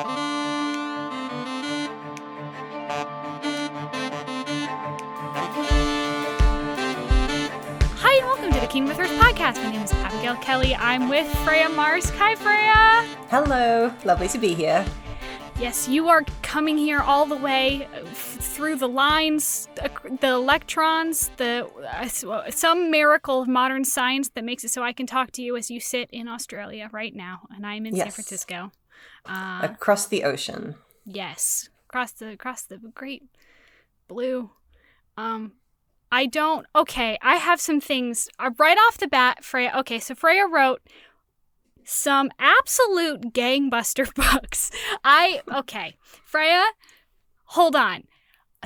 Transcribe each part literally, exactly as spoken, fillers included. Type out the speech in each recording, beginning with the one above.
Hi and welcome to the Kingdom of Earth podcast. My name is Abigail Kelly. I'm with Freya Marske. Hi, Freya. Hello. Lovely to be here. Yes, you are coming here all the way through the lines, the electrons, the uh, some miracle of modern science that makes it so I can talk to you as you sit in Australia right now, and I'm in yes. San Francisco. Uh, across the ocean. Yes, across the across the great blue. Um, I don't. Okay, I have some things uh, right off the bat. Freya. Okay, so Freya wrote some absolute gangbuster books. I, okay, Freya, hold on.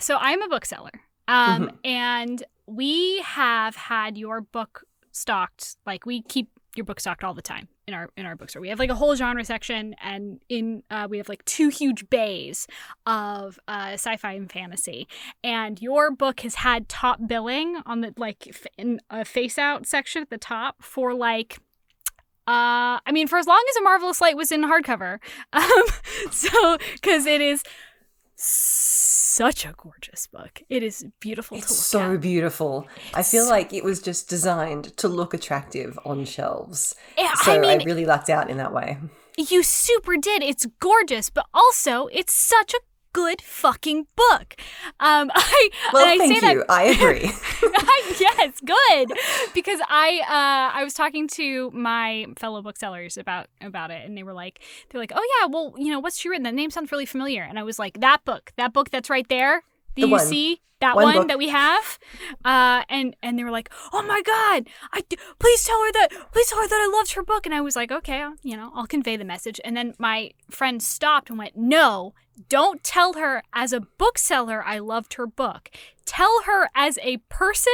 So I'm a bookseller, um, mm-hmm. and we have had your book stocked. Like, we keep your book stocked all the time in our in our bookstore. We have like a whole genre section, and in uh, we have like two huge bays of uh, sci-fi and fantasy. And your book has had top billing on the like in a face-out section at the top for like. Uh, I mean, for as long as A Marvellous Light was in hardcover, um, so because it is such a gorgeous book, it is beautiful it's to look so at. It's so beautiful. I feel so like it was just designed to look attractive on shelves. Yeah, so I, mean, I really lucked out in that way. You super did. It's gorgeous, but also it's such a good fucking book. Um, I well, and I thank say you. That, I agree. Yes, good. Because I, uh, I was talking to my fellow booksellers about about it, and they were like, they're like, oh yeah, well, you know, what's she written? That name sounds really familiar. And I was like, that book, that book that's right there. Do the you one. see that one, one that we have? Uh, and and they were like, oh my God, I please tell her that, please tell her that I loved her book. And I was like, okay, I'll, you know, I'll convey the message. And then my friend stopped and went, no, don't tell her as a bookseller I loved her book. Tell her as a person,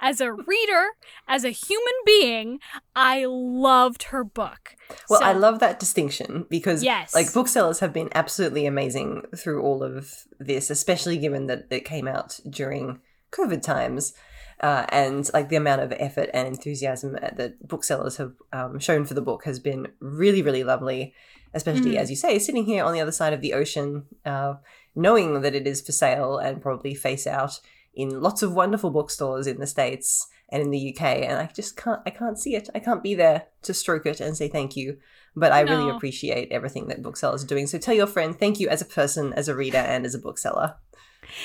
as a reader, as a human being, I loved her book. Well, so, I love that distinction because yes. like booksellers have been absolutely amazing through all of this, especially given that it came out during COVID times uh, and like the amount of effort and enthusiasm that booksellers have um, shown for the book has been really, really lovely, especially mm. as you say, sitting here on the other side of the ocean, uh, knowing that it is for sale and probably face out in lots of wonderful bookstores in the States and in the U K, and I just can't I can't see it. I can't be there to stroke it and say thank you, but I no. really appreciate everything that booksellers are doing. So tell your friend thank you as a person, as a reader, and as a bookseller.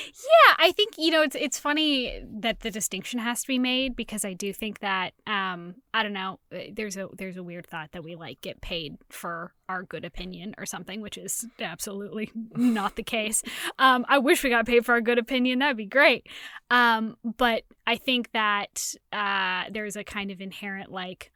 Yeah, I think, you know, it's it's funny that the distinction has to be made because I do think that, um, I don't know, there's a there's a weird thought that we, like, get paid for our good opinion or something, which is absolutely not the case. Um, I wish we got paid for our good opinion. That'd be great. Um, but I think that uh, there's a kind of inherent, like,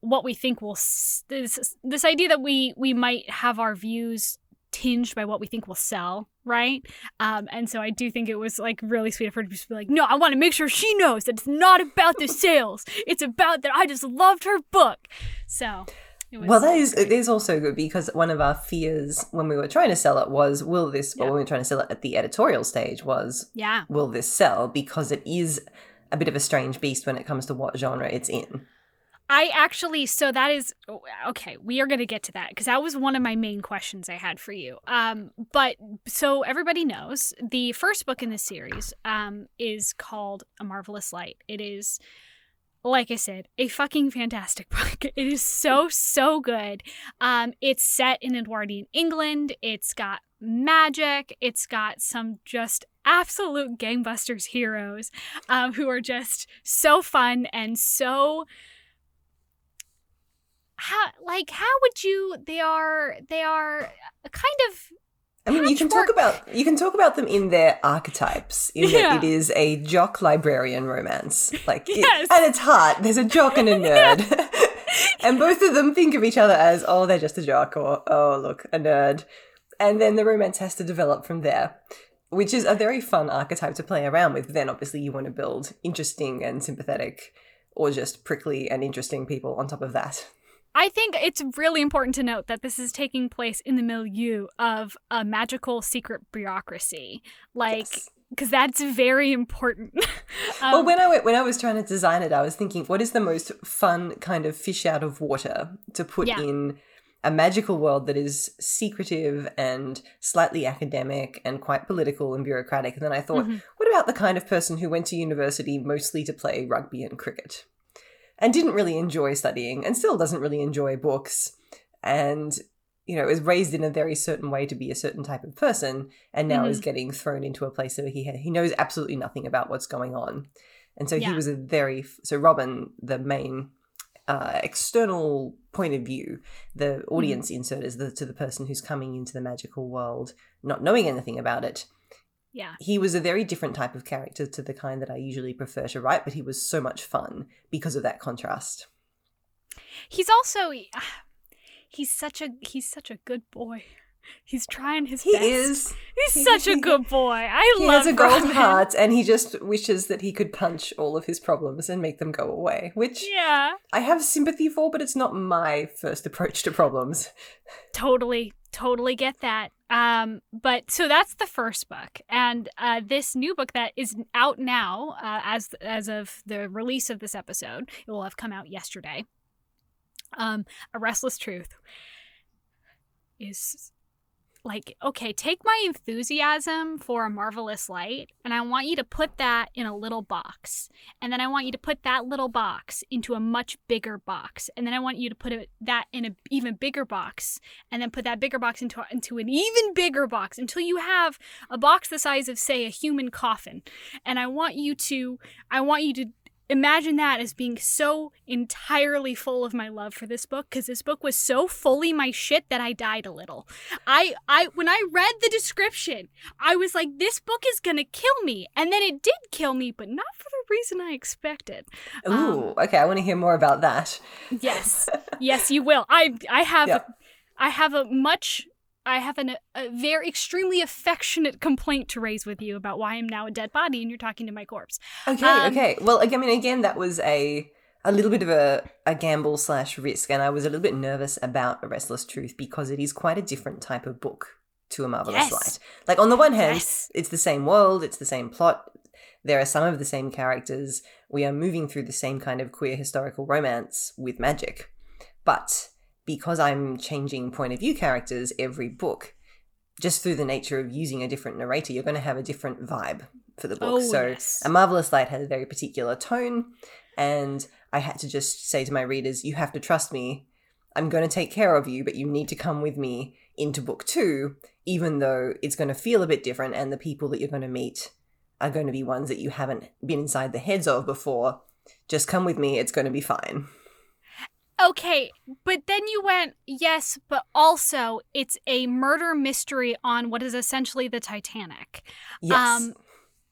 what we think will s- – this, this idea that we we might have our views – tinged by what we think will sell, right? Um, and so I do think it was like really sweet of her to just be like, no, I want to make sure she knows that it's not about the sales. It's about that I just loved her book. So it was well, that is, it is also good because one of our fears when we were trying to sell it was, will this, yeah. well, when we were trying to sell it at the editorial stage was, yeah. will this sell? Because it is a bit of a strange beast when it comes to what genre it's in. I actually, so that is, okay, we are going to get to that because that was one of my main questions I had for you. Um, but so everybody knows the first book in this series um, is called A Marvellous Light. It is, like I said, a fucking fantastic book. It is so, so good. Um, it's set in Edwardian England. It's got magic. It's got some just absolute gangbusters heroes um, who are just so fun and so... How like how would you? They are they are a kind of. I mean, you can work. talk about you can talk about them in their archetypes. In yeah. that it is a jock librarian romance. Like yes. it, at its heart, there's a jock and a nerd, yeah. and both of them think of each other as oh they're just a jock or oh look a nerd, and then the romance has to develop from there, which is a very fun archetype to play around with. Then obviously you want to build interesting and sympathetic, or just prickly and interesting people on top of that. I think it's really important to note that this is taking place in the milieu of a magical secret bureaucracy, like because yes. that's very important. um, well, when I went, when I was trying to design it, I was thinking, what is the most fun kind of fish out of water to put yeah. in a magical world that is secretive and slightly academic and quite political and bureaucratic. And then I thought, mm-hmm. what about the kind of person who went to university mostly to play rugby and cricket and didn't really enjoy studying and still doesn't really enjoy books and, you know, is raised in a very certain way to be a certain type of person and now mm-hmm. is getting thrown into a place where he ha- he knows absolutely nothing about what's going on. And so yeah. he was a very – so Robin, the main uh, external point of view, the audience mm-hmm. insert is the, to the person who's coming into the magical world, not knowing anything about it. Yeah. He was a very different type of character to the kind that I usually prefer to write, but he was so much fun because of that contrast. He's also – he's such a he's such a good boy. He's trying his he best. He is. He's such a good boy. I he love him. He has a golden heart and he just wishes that he could punch all of his problems and make them go away, which yeah. I have sympathy for, but it's not my first approach to problems. Totally, totally get that. Um, but so that's the first book. And uh, this new book that is out now uh, as as of the release of this episode, it will have come out yesterday, um, A Restless Truth, is... Like, okay, take my enthusiasm for A Marvellous Light, and I want you to put that in a little box. And then I want you to put that little box into a much bigger box. And then I want you to put it, that in an even bigger box, and then put that bigger box into, into an even bigger box until you have a box the size of, say, a human coffin. And I want you to, I want you to imagine that as being so entirely full of my love for this book, because this book was so fully my shit that I died a little. I, I, when I read the description, I was like, this book is going to kill me. And then it did kill me, but not for the reason I expected. Ooh, um, okay. I want to hear more about that. Yes. Yes, you will. I, I have, yep. I have a much... I have an, a very extremely affectionate complaint to raise with you about why I'm now a dead body and you're talking to my corpse. Okay, um, okay. Well, I mean, again, that was a a little bit of a, a gamble slash risk, and I was a little bit nervous about A Restless Truth because it is quite a different type of book to A Marvellous yes. Light. Like, on the one hand, yes. it's the same world, it's the same plot, there are some of the same characters, we are moving through the same kind of queer historical romance with magic, but... because I'm changing point of view characters every book, just through the nature of using a different narrator, you're going to have a different vibe for the book. Oh, so yes. A Marvellous Light has a very particular tone, and I had to just say to my readers, you have to trust me. I'm going to take care of you, but you need to come with me into book two, even though it's going to feel a bit different and the people that you're going to meet are going to be ones that you haven't been inside the heads of before. Just come with me. It's going to be fine. Okay, but then you went, yes, but also it's a murder mystery on what is essentially the Titanic. Yes. Um,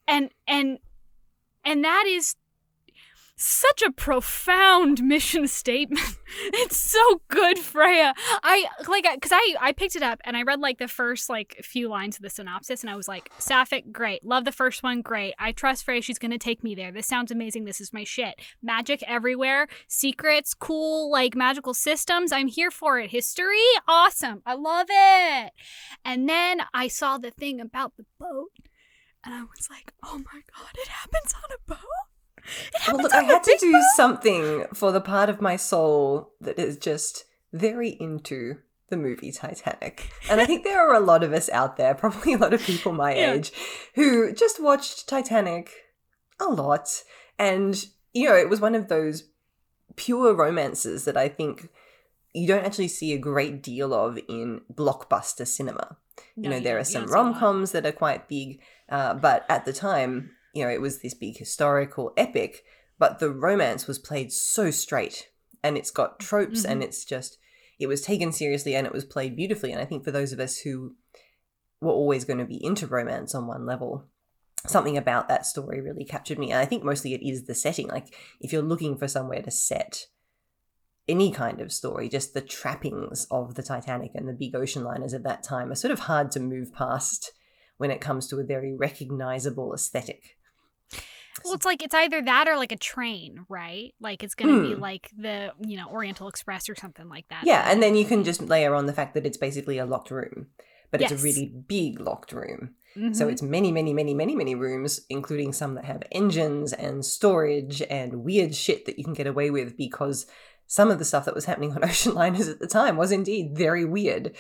and and and that is such a profound mission statement. It's so good, Freya. I like because I, I picked it up and I read like the first like few lines of the synopsis and I was like, sapphic, great. Love the first one, great. I trust Freya, she's gonna take me there. This sounds amazing. This is my shit. Magic everywhere, secrets, cool, like magical systems. I'm here for it. History, awesome. I love it. And then I saw the thing about the boat and I was like, oh my god, it happens on a boat. Well, look, I had to do something for the part of my soul that is just very into the movie Titanic. And I think there are a lot of us out there, probably a lot of people my yeah. age, who just watched Titanic a lot. And, you know, it was one of those pure romances that I think you don't actually see a great deal of in blockbuster cinema. No, you know, there are some rom-coms that are quite big, uh, but at the time... You know, it was this big historical epic, but the romance was played so straight and it's got tropes mm-hmm. and it's just, it was taken seriously and it was played beautifully. And I think for those of us who were always going to be into romance on one level, something about that story really captured me. And I think mostly it is the setting. Like if you're looking for somewhere to set any kind of story, just the trappings of the Titanic and the big ocean liners at that time are sort of hard to move past when it comes to a very recognizable aesthetic. Well, it's like it's either that or like a train, right? Like it's going to mm. be like the, you know, Oriental Express or something like that. Yeah, and then you can just layer on the fact that it's basically a locked room, but yes. it's a really big locked room. Mm-hmm. So it's many, many, many, many, many rooms, including some that have engines and storage and weird shit that you can get away with because some of the stuff that was happening on ocean liners at the time was indeed very weird.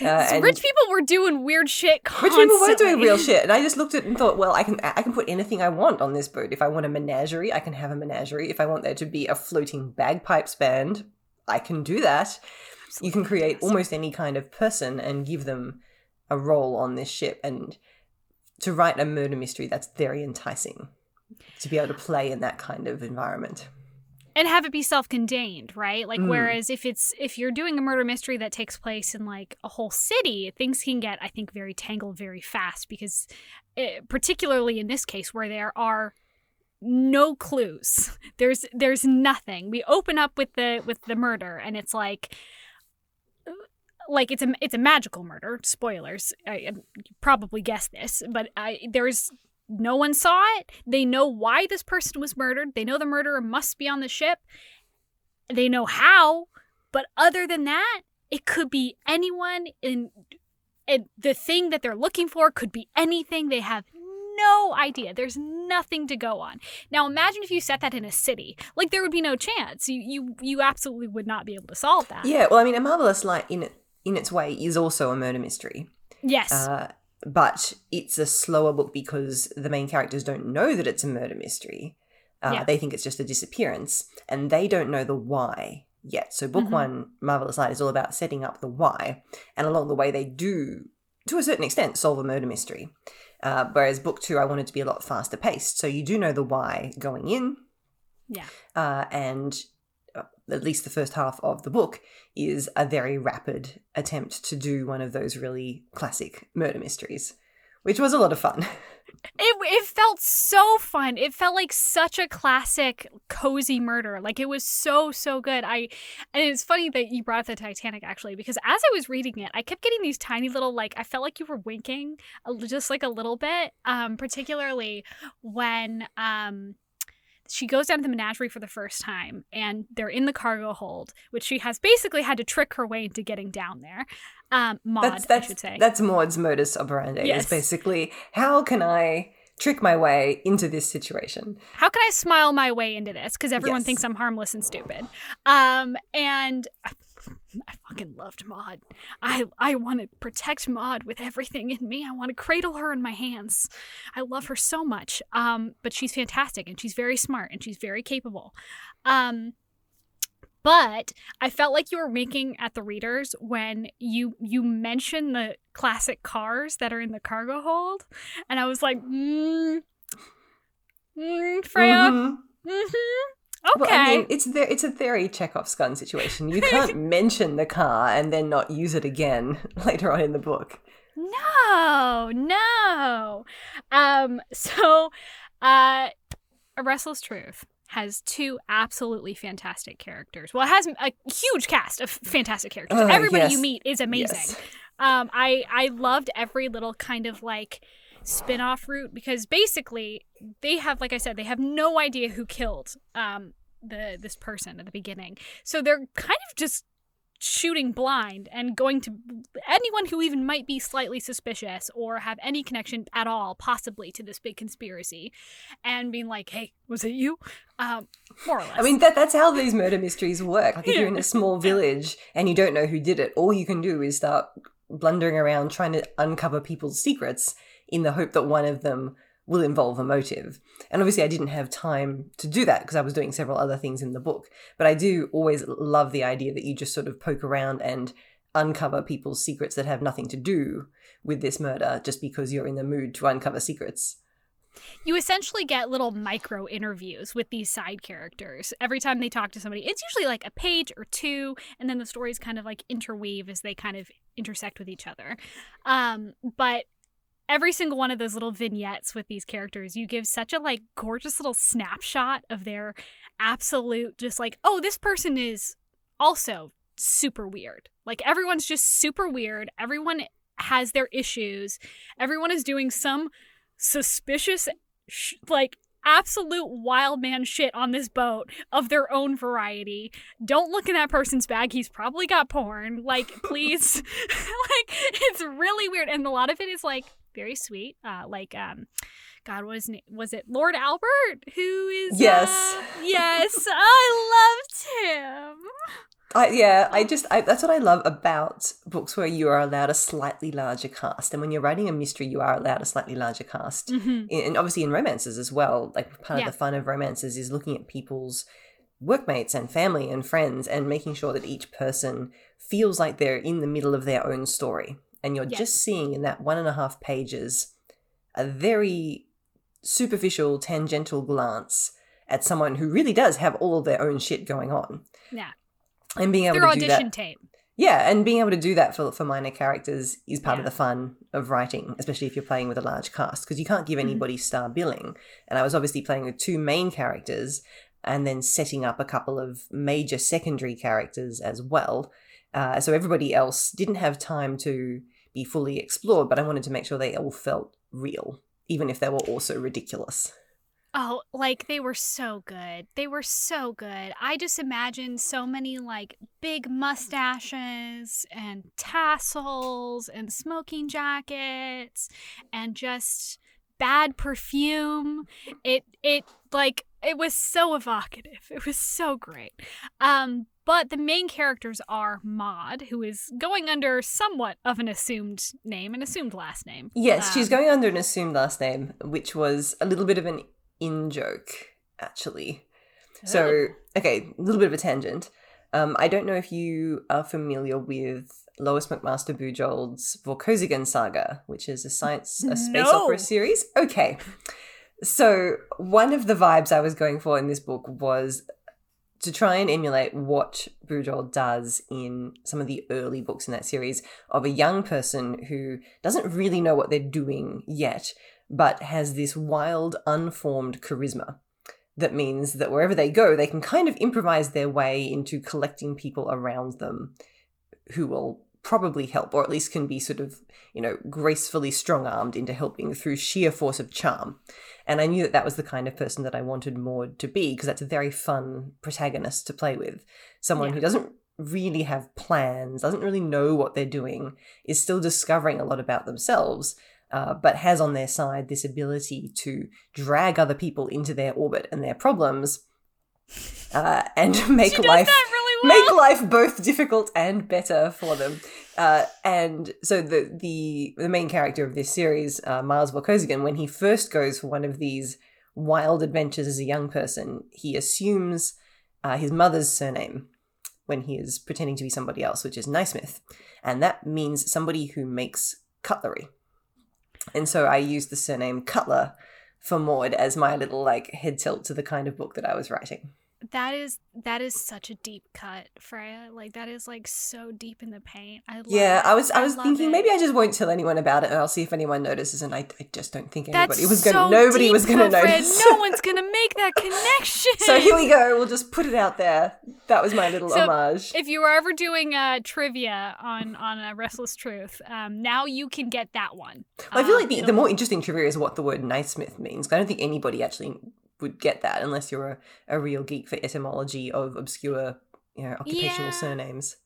Uh, so and rich people were doing weird shit constantly. Rich people were doing real shit. And I just looked at it and thought, well, I can I can put anything I want on this boat. If I want a menagerie, I can have a menagerie. If I want there to be a floating bagpipes band, I can do that. Absolutely. You can create almost any kind of person and give them a role on this ship. And to write a murder mystery, that's very enticing, to be able to play in that kind of environment. And have it be self-contained, right? Like, mm. whereas if it's if you're doing a murder mystery that takes place in, like, a whole city, things can get, I think, very tangled very fast because, it, particularly in this case where there are no clues, there's there's nothing. We open up with the with the murder, and it's like, like it's a it's a magical murder. Spoilers, I, I probably guessed this, but I, there's. No one saw it. They know why this person was murdered. They know the murderer must be on the ship. They know how. But other than that, it could be anyone. And the thing that they're looking for could be anything. They have no idea. There's nothing to go on. Now, imagine if you set that in a city. Like, there would be no chance. You you, you absolutely would not be able to solve that. Yeah, well, I mean, A Marvellous Light in, in its way is also a murder mystery. Yes. Uh But it's a slower book because the main characters don't know that it's a murder mystery. Uh, yeah. They think it's just a disappearance, and they don't know the why yet. So book mm-hmm. one, Marvellous Light, is all about setting up the why. And along the way, they do, to a certain extent, solve a murder mystery. Uh, whereas book two, I wanted to be a lot faster paced. So you do know the why going in. Yeah. Uh, and at least the first half of the book is a very rapid attempt to do one of those really classic murder mysteries, which was a lot of fun. It it felt so fun. It felt like such a classic cozy murder. Like, it was so, so good. I and it's funny that you brought up the Titanic, actually, because as I was reading it, I kept getting these tiny little, like, I felt like you were winking just like a little bit, um, particularly when... Um, She goes down to the menagerie for the first time, and they're in the cargo hold, which she has basically had to trick her way into getting down there. Um, Maud, that's, that's, I should say. That's Maud's modus operandi. Yes. Is basically, how can I trick my way into this situation? How can I smile my way into this? Because everyone yes. thinks I'm harmless and stupid. Um, and... I fucking loved Maud. I I want to protect Maud with everything in me. I want to cradle her in my hands. I love her so much. Um, but she's fantastic, and she's very smart, and she's very capable. Um, but I felt like you were winking at the readers when you you mentioned the classic cars that are in the cargo hold, and I was like, mm, mm, Freya, mm-hmm. mm-hmm. Okay. Well, I mean, it's the, it's a very Chekhov's gun situation. You can't mention the car and then not use it again later on in the book. No, no. Um, so uh, A Restless Truth has two absolutely fantastic characters. Well, it has a huge cast of fantastic characters. Oh, Everybody yes. you meet is amazing. Yes. Um, I, I loved every little kind of like... spin-off route, because basically they have, like I said, they have no idea who killed um the this person at the beginning, so they're kind of just shooting blind and going to anyone who even might be slightly suspicious or have any connection at all possibly to this big conspiracy, and being like, hey, was it you? Um more or less. I mean, that that's how these murder mysteries work. Like, if you're in a small village and you don't know who did it, all you can do is start blundering around trying to uncover people's secrets in the hope that one of them will involve a motive. And obviously I didn't have time to do that because I was doing several other things in the book. But I do always love the idea that you just sort of poke around and uncover people's secrets that have nothing to do with this murder just because you're in the mood to uncover secrets. You essentially get little micro interviews with these side characters. Every time they talk to somebody, it's usually like a page or two, and then the stories kind of like interweave as they kind of intersect with each other. Um, but every single one of those little vignettes with these characters, you give such a like gorgeous little snapshot of their absolute just like, oh, this person is also super weird. Like, everyone's just super weird. Everyone has their issues. Everyone is doing some suspicious, sh- like absolute wild man shit on this boat of their own variety. Don't look in that person's bag. He's probably got porn. Like, please. Like, it's really weird. And a lot of it is like, very sweet. Uh, like, um, God, what is his name? Was it Lord Albert? Who is? Yes. Uh, yes, I loved him. I, yeah, I just I, that's what I love about books where you are allowed a slightly larger cast, and when you're writing a mystery, you are allowed a slightly larger cast, mm-hmm. in, and obviously in romances as well. Like part yeah. of the fun of romances is looking at people's workmates and family and friends, and making sure that each person feels like they're in the middle of their own story, and you're yes. just seeing in that one and a half pages a very superficial, tangential glance at someone who really does have all of their own shit going on. Yeah. And being able Their to do audition that, tape. Yeah, and being able to do that for for minor characters is part yeah. of the fun of writing, especially if you're playing with a large cast, because you can't give anybody mm-hmm. star billing. And I was obviously playing with two main characters and then setting up a couple of major secondary characters as well. Uh, so everybody else didn't have time to be fully explored, but I wanted to make sure they all felt real, even if they were also ridiculous. Oh, like they were so good. They were so good. I just imagine so many like big mustaches and tassels and smoking jackets and just bad perfume. It it like it was so evocative. It was so great. Um, but the main characters are Maud, who is going under somewhat of an assumed name, an assumed last name. Yes, um, she's going under an assumed last name, which was a little bit of an in joke, actually. Good. So, okay, a little bit of a tangent. Um, I don't know if you are familiar with Lois McMaster Bujold's Vorkosigan Saga, which is a science, a space no. opera series. Okay, so one of the vibes I was going for in this book was to try and emulate what Bujold does in some of the early books in that series, of a young person who doesn't really know what they're doing yet, but has this wild, unformed charisma that means that wherever they go, they can kind of improvise their way into collecting people around them who will probably help, or at least can be sort of, you know, gracefully strong-armed into helping through sheer force of charm. And I knew that that was the kind of person that I wanted Maud to be, because that's a very fun protagonist to play with. Someone yeah. who doesn't really have plans, doesn't really know what they're doing, is still discovering a lot about themselves, Uh, but has on their side this ability to drag other people into their orbit and their problems, uh, and make life really well. make life both difficult and better for them. Uh, and so the the the main character of this series, uh, Miles Vorkosigan, when he first goes for one of these wild adventures as a young person, he assumes uh, his mother's surname when he is pretending to be somebody else, which is Naismith, and that means somebody who makes cutlery. And so I used the surname Cutler for Maud as my little like head tilt to the kind of book that I was writing. That is that is such a deep cut, Freya. Like that is like so deep in the paint. I love yeah. It. I was I, I was thinking it. Maybe I just won't tell anyone about it, and I'll see if anyone notices. And I, I just don't think anybody That's was going. So nobody deep was going to notice. No one's going to make that connection. So here we go. We'll just put it out there. That was my little so homage. If you were ever doing uh, trivia on on A Restless Truth, um, now you can get that one. Well, I feel um, like the, the more interesting trivia is what the word Naismith means. I don't think anybody actually would get that unless you're a, a real geek for etymology of obscure, you know, occupational yeah. surnames.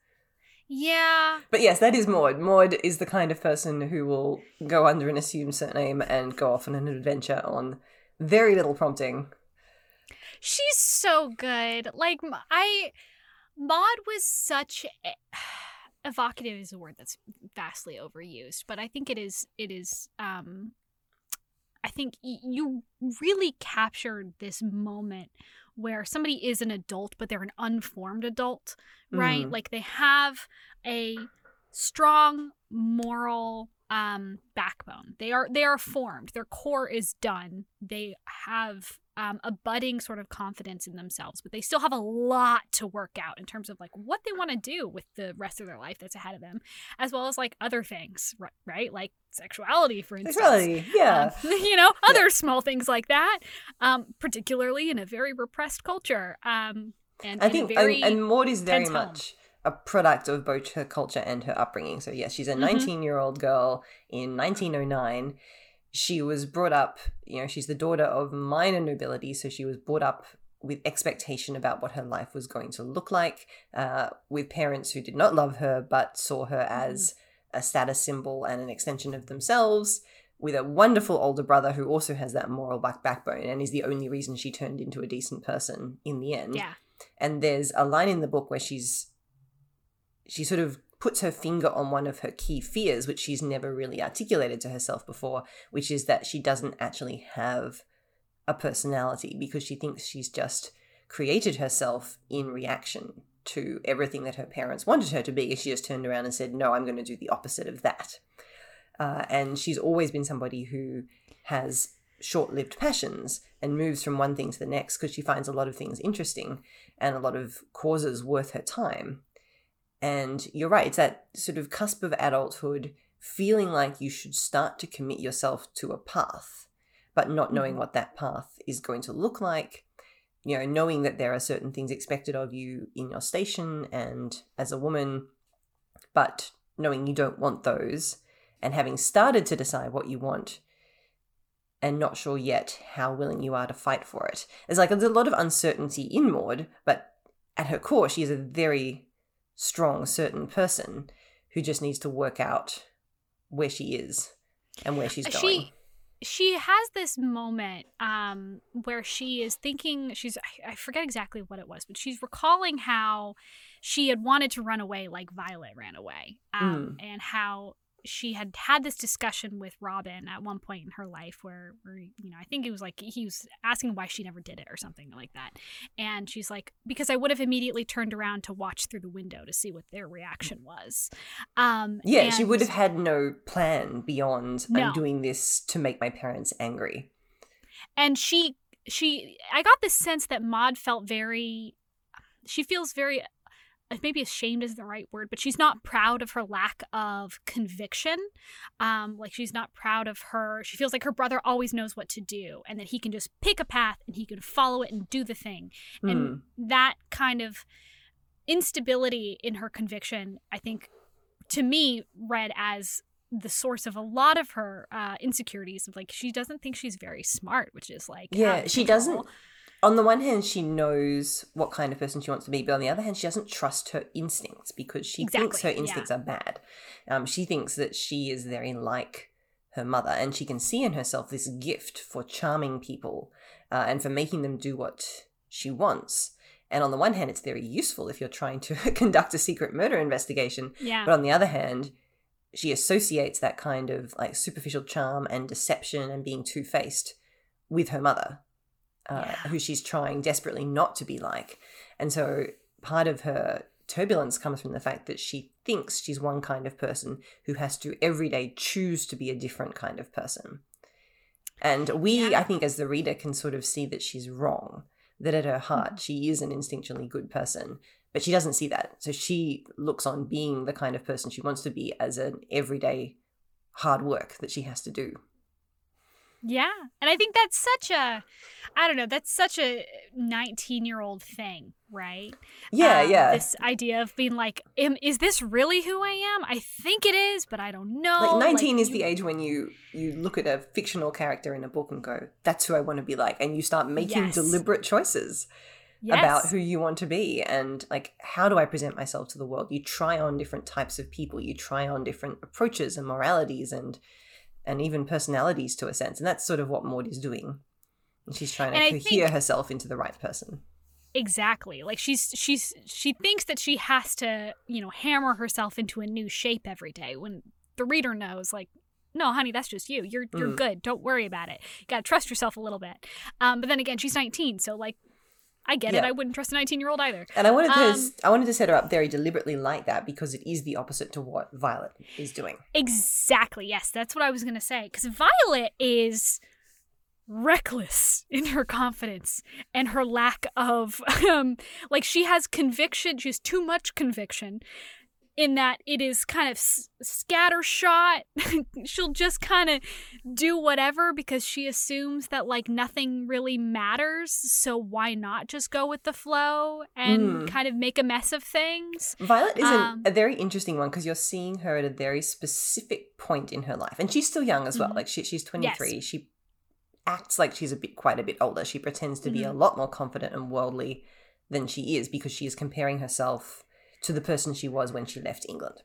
Yeah. But yes, that is Maud. Maud is the kind of person who will go under an assumed surname and go off on an adventure on very little prompting. She's so good. Like, I, Maud was such a, evocative is a word that's vastly overused, but I think it is, it is, um, I think you really captured this moment where somebody is an adult, but they're an unformed adult, right? Mm-hmm. Like they have a strong moral um, backbone. They are they are formed. Their core is done. They have um, a budding sort of confidence in themselves, but they still have a lot to work out in terms of like what they want to do with the rest of their life that's ahead of them, as well as like other things, right? Like sexuality, for instance. Sexuality, yeah. Um, you know, other yeah. small things like that, um, particularly in a very repressed culture. Um, and I think, very and, and Maud is very much home. A product of both her culture and her upbringing. So yeah, she's a nineteen-year-old mm-hmm. girl in nineteen oh nine. She was brought up, you know, she's the daughter of minor nobility, so she was brought up with expectation about what her life was going to look like, uh, with parents who did not love her but saw her as a status symbol and an extension of themselves, with a wonderful older brother who also has that moral back- backbone and is the only reason she turned into a decent person in the end. Yeah. And there's a line in the book where she's she sort of puts her finger on one of her key fears, which she's never really articulated to herself before, which is that she doesn't actually have a personality because she thinks she's just created herself in reaction to everything that her parents wanted her to be. She just turned around and said, no, I'm going to do the opposite of that. Uh, and she's always been somebody who has short-lived passions and moves from one thing to the next because she finds a lot of things interesting and a lot of causes worth her time. And you're right, it's that sort of cusp of adulthood, feeling like you should start to commit yourself to a path, but not knowing what that path is going to look like, you know, knowing that there are certain things expected of you in your station and as a woman, but knowing you don't want those and having started to decide what you want and not sure yet how willing you are to fight for it. There's like there's a lot of uncertainty in Maud, but at her core, she is a very strong, certain person who just needs to work out where she is and where she's going. She, she has this moment um, where she is thinking, she's, I forget exactly what it was, but she's recalling how she had wanted to run away like Violet ran away um, mm. and how she had had this discussion with Robin at one point in her life where, where, you know, I think it was like he was asking why she never did it or something like that. And she's like, because I would have immediately turned around to watch through the window to see what their reaction was. Um, yeah, and she would have had no plan beyond no. I'm doing this to make my parents angry. And she, she, I got this sense that Maud felt very, she feels very... maybe ashamed is the right word, but she's not proud of her lack of conviction. Um, like she's not proud of her. She feels like her brother always knows what to do and that he can just pick a path and he can follow it and do the thing. Mm. And that kind of instability in her conviction, I think, to me, read as the source of a lot of her uh, insecurities of like, she doesn't think she's very smart, which is like, yeah, she doesn't. On the one hand, she knows what kind of person she wants to be, but on the other hand, she doesn't trust her instincts because she exactly. thinks her instincts yeah. are bad. Um, she thinks that she is very like her mother, and she can see in herself this gift for charming people uh, and for making them do what she wants. And on the one hand, it's very useful if you're trying to conduct a secret murder investigation, yeah. but on the other hand, she associates that kind of like superficial charm and deception and being two-faced with her mother. Uh, yeah. Who she's trying desperately not to be like. And so part of her turbulence comes from the fact that she thinks she's one kind of person who has to every day choose to be a different kind of person. And we, yeah. I think, as the reader can sort of see that she's wrong, that at her heart she is an instinctually good person, but she doesn't see that. So she looks on being the kind of person she wants to be as an everyday hard work that she has to do. Yeah. And I think that's such a, I don't know, that's such a nineteen-year-old thing, right? Yeah, um, yeah. This idea of being like, am, is this really who I am? I think it is, but I don't know. Like nineteen like, is you... the age when you, you look at a fictional character in a book and go, that's who I want to be like. And you start making yes. deliberate choices yes. about who you want to be and like, how do I present myself to the world? You try on different types of people. You try on different approaches and moralities and and even personalities to a sense. And that's sort of what Maud is doing. She's trying to cohere herself into the right person. Exactly. Like she's she's she thinks that she has to, you know, hammer herself into a new shape every day when the reader knows, like, no, honey, that's just you. You're you're mm. good. Don't worry about it. You got to trust yourself a little bit. Um, but then again, she's nineteen. So, like, I get yeah. it. I wouldn't trust a nineteen-year-old either. And I wanted to um, I wanted to set her up very deliberately like that because it is the opposite to what Violet is doing. Exactly. Yes, that's what I was going to say. Because Violet is reckless in her confidence and her lack of, um, like she has conviction. She has too much conviction in that it is kind of s- scattershot. She'll just kind of do whatever because she assumes that, like, nothing really matters. So why not just go with the flow and mm. kind of make a mess of things? Violet is um, a, a very interesting one because you're seeing her at a very specific point in her life. And she's still young as well. Mm-hmm. Like, she, she's twenty-three. Yes. She acts like she's a bit, quite a bit older. She pretends to mm-hmm. be a lot more confident and worldly than she is because she is comparing herself to the person she was when she left England.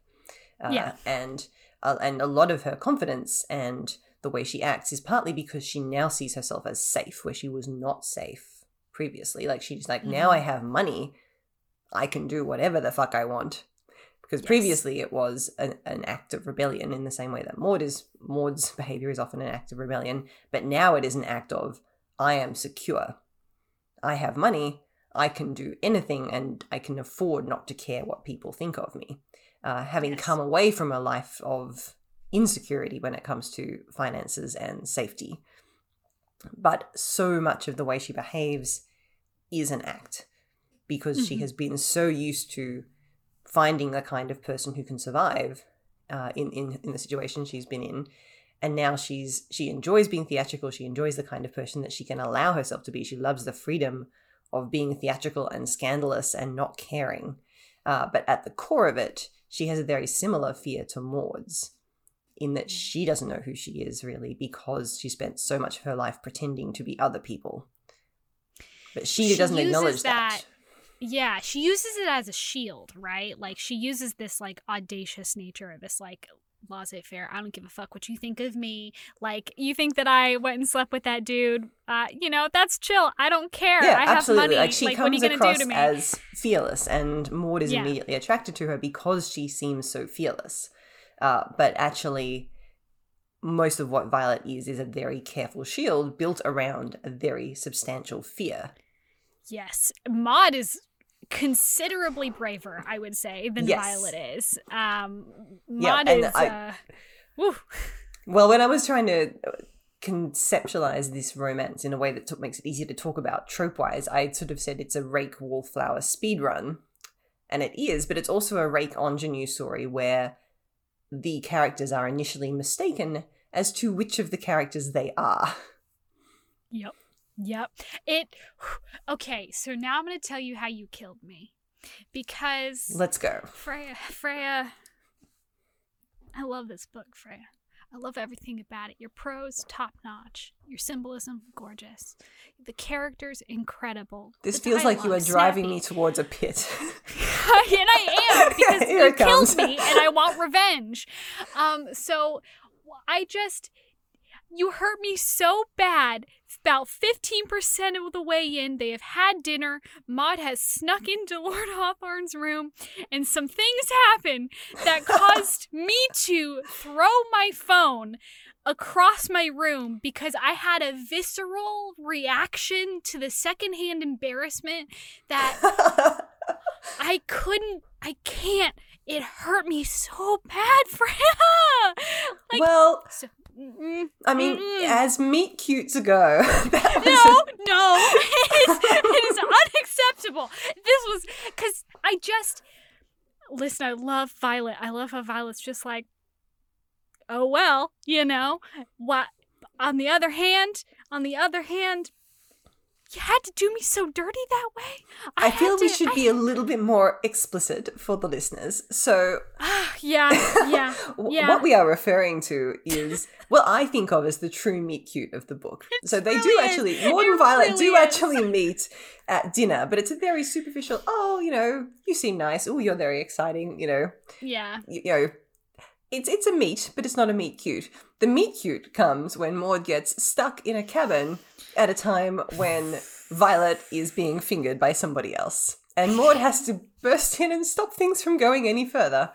Uh, yeah. And uh, and a lot of her confidence and the way she acts is partly because she now sees herself as safe where she was not safe previously. Like she's like, mm-hmm. now I have money, I can do whatever the fuck I want. Because yes. previously it was an, an act of rebellion in the same way that Maud is, Maud's behavior is often an act of rebellion. But now it is an act of, I am secure. I have money. I can do anything and I can afford not to care what people think of me. Uh, having yes. come away from a life of insecurity when it comes to finances and safety. But so much of the way she behaves is an act because mm-hmm. she has been so used to finding the kind of person who can survive uh, in, in, in the situation she's been in. And now she's she enjoys being theatrical. She enjoys the kind of person that she can allow herself to be. She loves the freedom of being theatrical and scandalous and not caring. Uh, but at the core of it, she has a very similar fear to Maud's in that she doesn't know who she is really because she spent so much of her life pretending to be other people. But she, she doesn't acknowledge that. that. Yeah, she uses it as a shield, right? Like she uses this like audacious nature, this like laissez-faire, I don't give a fuck what you think of me. Like you think that I went and slept with that dude, uh, you know, that's chill. I don't care. Yeah, I have absolutely. money. Like she like, comes what are you across do to me? As fearless, and Maud is yeah. immediately attracted to her because she seems so fearless. Uh, but actually, most of what Violet is is a very careful shield built around a very substantial fear. Yes, Maud is considerably braver, I would say, than yes. Violet is. Um, Maud yeah, is... I, uh, well, when I was trying to conceptualize this romance in a way that t- makes it easier to talk about trope-wise, I sort of said it's a rake wallflower speedrun, and it is, but it's also a rake ingenue story where the characters are initially mistaken as to which of the characters they are. Yep. Yep. It okay, so now I'm going to tell you how you killed me. Because let's go. Freya, Freya. I love this book, Freya. I love everything about it. Your prose, top-notch. Your symbolism, gorgeous. The characters, incredible. This the feels dialogue, like you are driving snappy. me towards a pit. And I am, because Here you killed me and I want revenge. Um so I just You hurt me so bad. About fifteen percent of the way in, they have had dinner. Maud has snuck into Lord Hawthorne's room, and some things happen that caused me to throw my phone across my room because I had a visceral reaction to the secondhand embarrassment that I couldn't, I can't. It hurt me so bad, Freya. Like, well, so, mm, I mean, mm. as meet cutes go. No, a- no, it is, it is unacceptable. This was because I just listen. I love Violet. I love how Violet's just like, oh well, you know what. On the other hand, on the other hand. You had to do me so dirty that way. I, I feel we to, should I... be a little bit more explicit for the listeners. So yeah, yeah, yeah. What we are referring to is, well, I think of as the true meet cute of the book. It so they really do actually, is. Maud it and Violet really do is. actually meet at dinner, but it's a very superficial, oh, you know, you seem nice. Oh, you're very exciting, you know. Yeah. You, you know, it's, it's a meet, but it's not a meet cute. The meet cute comes when Maud gets stuck in a cabin at a time when Violet is being fingered by somebody else. And Maud has to burst in and stop things from going any further.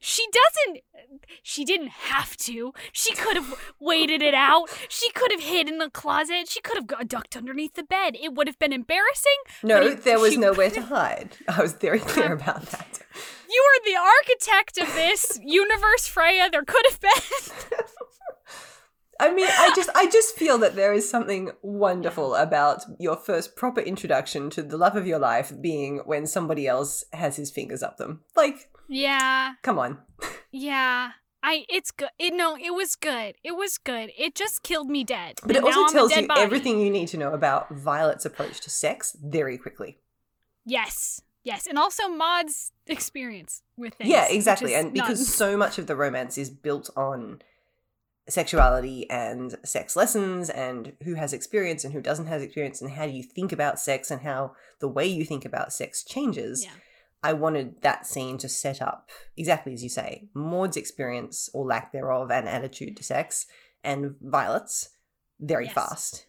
She doesn't... She didn't have to. She could have waited it out. She could have hid in the closet. She could have ducked underneath the bed. It would have been embarrassing. No, it, there was nowhere to hide. I was very clear um, about that. You were the architect of this universe, Freya. There could have been... I mean, I just I just feel that there is something wonderful about your first proper introduction to the love of your life being when somebody else has his fingers up them. Like, yeah, come on. Yeah, I it's good. It, no, it was good. It was good. It just killed me dead. But it also tells you everything you need to know about Violet's approach to sex very quickly. Yes. Yes, and also Maud's experience with things. Yeah, exactly. And because not- so much of the romance is built on sexuality and sex lessons and who has experience and who doesn't have experience and how do you think about sex and how the way you think about sex changes. Yeah. I wanted that scene to set up, exactly as you say, Maud's experience or lack thereof and attitude to sex, and Violet's very yes. fast.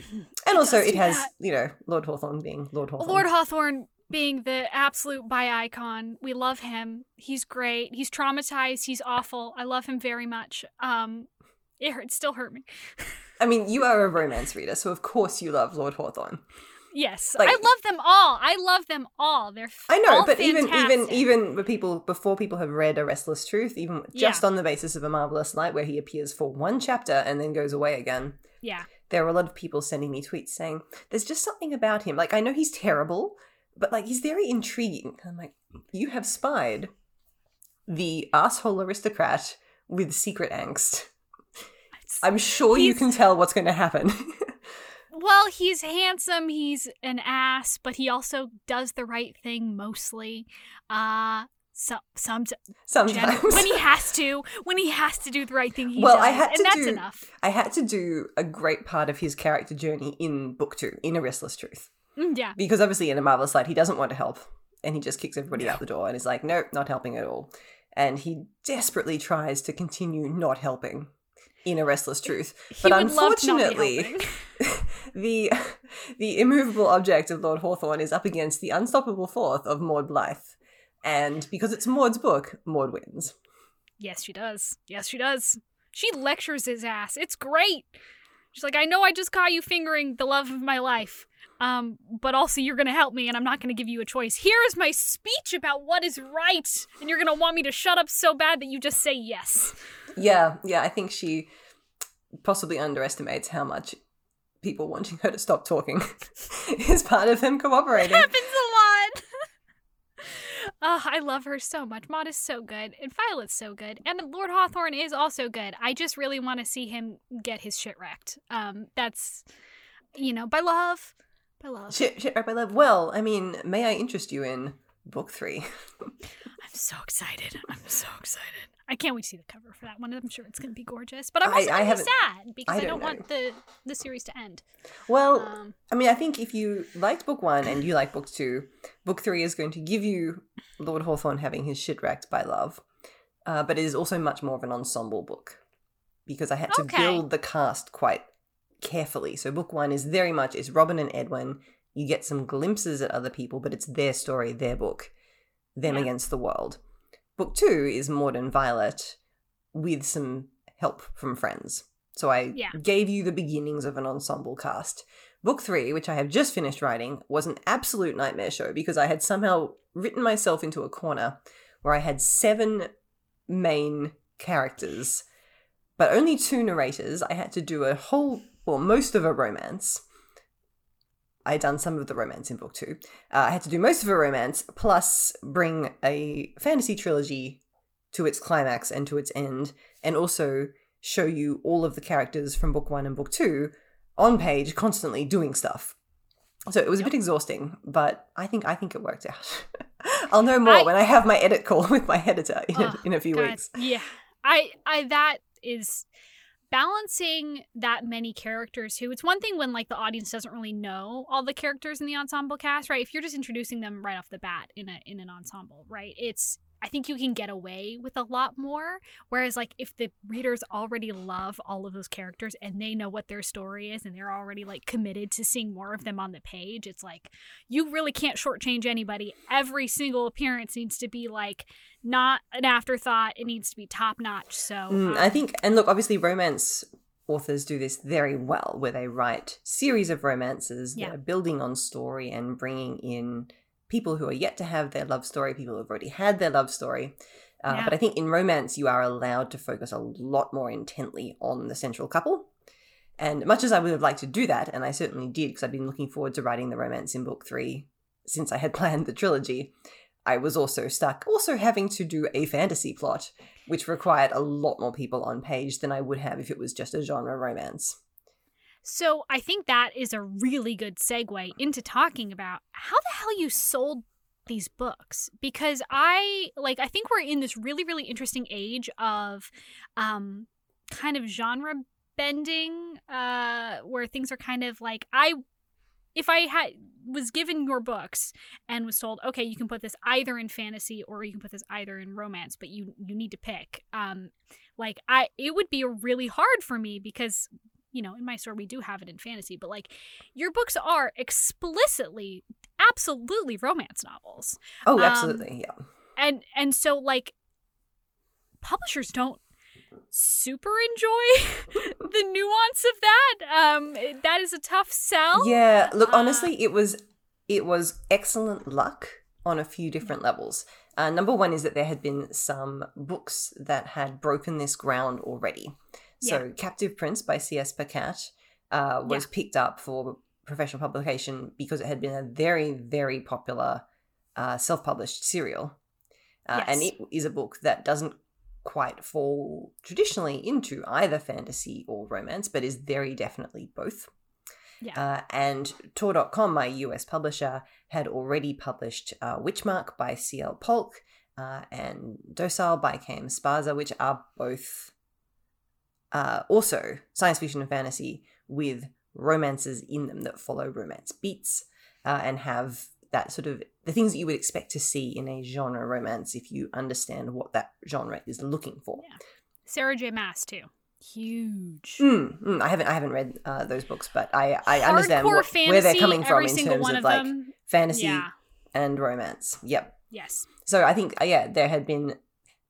And it also it has, that. you know, Lord Hawthorne being Lord Hawthorne. Lord Hawthorne being the absolute bi icon. We love him. He's great. He's traumatized. He's awful. I love him very much. Um, it hurt, still hurt me. I mean, you are a romance reader, so of course you love Lord Hawthorne. Yes, like, I love them all. I love them all. They're f- I know, but fantastic. even even even with people before people have read A Restless Truth, even yeah. just on the basis of A Marvellous Light, where he appears for one chapter and then goes away again. Yeah, there are a lot of people sending me tweets saying there's just something about him. Like, I know he's terrible, but like he's very intriguing. I'm like, you have spied the asshole aristocrat with secret angst. I'm sure he's... you can tell what's going to happen. Well, he's handsome, he's an ass, but he also does the right thing mostly. Uh, so, some, Sometimes. Gen- when he has to, when he has to do the right thing, he well, does, I had to and that's do, enough. I had to do a great part of his character journey in book two, in A Restless Truth. Mm, yeah. Because obviously in A Marvellous Light, he doesn't want to help, and he just kicks everybody out the door and is like, nope, not helping at all. And he desperately tries to continue not helping in A Restless Truth. He but unfortunately, the the immovable object of Lord Hawthorne is up against the unstoppable force of Maud Blythe. And because it's Maud's book, Maud wins. Yes, she does. Yes, she does. She lectures his ass. It's great. She's like, I know I just caught you fingering the love of my life, um, but also you're going to help me and I'm not going to give you a choice. Here is my speech about what is right, and you're going to want me to shut up so bad that you just say yes. Yeah, yeah, I think she possibly underestimates how much people wanting her to stop talking is part of them cooperating. It happens a lot. Oh, I love her so much. Maud is so good, and Violet's so good, and Lord Hawthorne is also good. I just really want to see him get his shit wrecked. Um, that's, you know, by love, by love. Shit, shit wrecked by love. Well, I mean, may I interest you in book three? I'm so excited. I'm so excited. I can't wait to see the cover for that one. I'm sure it's going to be gorgeous. But I'm also I, I really sad because I don't, I don't want the, the series to end. Well, um, I mean, I think if you liked book one and you like book two, book three is going to give you Lord Hawthorne having his shit wrecked by love. Uh, but it is also much more of an ensemble book because I had to okay. build the cast quite carefully. So book one is very much, it's Robin and Edwin. You get some glimpses at other people, but it's their story, their book, them yeah. against the world. Book two is Maud and Violet with some help from friends. So I yeah. gave you the beginnings of an ensemble cast. Book three, which I have just finished writing, was an absolute nightmare show because I had somehow written myself into a corner where I had seven main characters, but only two narrators. I had to do a whole, well, most of a romance. I'd done some of the romance in book two. Uh, I had to do most of a romance, plus bring a fantasy trilogy to its climax and to its end, and also show you all of the characters from book one and book two on page, constantly doing stuff. So it was yep. a bit exhausting, but I think I think it worked out. I'll know more I, when I have my edit call with my editor in, oh, a, in a few God. weeks. Yeah, I I that is. Balancing that many characters who, it's one thing when like the audience doesn't really know all the characters in the ensemble cast, right? If you're just introducing them right off the bat in a in an ensemble, right? It's, I think you can get away with a lot more. Whereas like if the readers already love all of those characters and they know what their story is and they're already like committed to seeing more of them on the page, it's like you really can't shortchange anybody. Every single appearance needs to be like not an afterthought. It needs to be top notch. So um, mm, I think, and look, obviously romance authors do this very well where they write series of romances yeah. that are building on story and bringing in people who are yet to have their love story, people who have already had their love story. Uh, yeah. But I think in romance, you are allowed to focus a lot more intently on the central couple. And much as I would have liked to do that, and I certainly did because I've been looking forward to writing the romance in book three since I had planned the trilogy, I was also stuck also having to do a fantasy plot, which required a lot more people on page than I would have if it was just a genre romance. So I think that is a really good segue into talking about how the hell you sold these books, because I like I think we're in this really, really interesting age of um, kind of genre bending uh, where things are kind of like I if I had was given your books and was told, okay, you can put this either in fantasy or you can put this either in romance, but you you need to pick, um, like I it would be really hard for me because, you know, in my store we do have it in fantasy, but like your books are explicitly, absolutely romance novels. Oh, absolutely, um, yeah. And and so like publishers don't super enjoy the nuance of that. Um, that is a tough sell. Yeah, look, honestly, uh, it was it was excellent luck on a few different levels. Uh, number one is that there had been some books that had broken this ground already. So yeah. Captive Prince by C S. Pacat uh, was yeah. picked up for professional publication because it had been a very, very popular uh, self-published serial. Uh, yes. And it is a book that doesn't quite fall traditionally into either fantasy or romance, but is very definitely both. Yeah. Uh, and Tor dot com, my U S publisher, had already published uh, Witchmark by C L. Polk uh, and Docile by Cam Sparza, which are both uh, also science fiction and fantasy with romances in them that follow romance beats uh, and have that sort of the things that you would expect to see in a genre romance if you understand what that genre is looking for. Yeah. Sarah J Maas too, huge. Mm, mm, I haven't I haven't read uh, those books, but I I Hardcore understand what, fantasy, where they're coming from in terms of, of like fantasy yeah. and romance. Yep. Yes. So I think yeah, there had been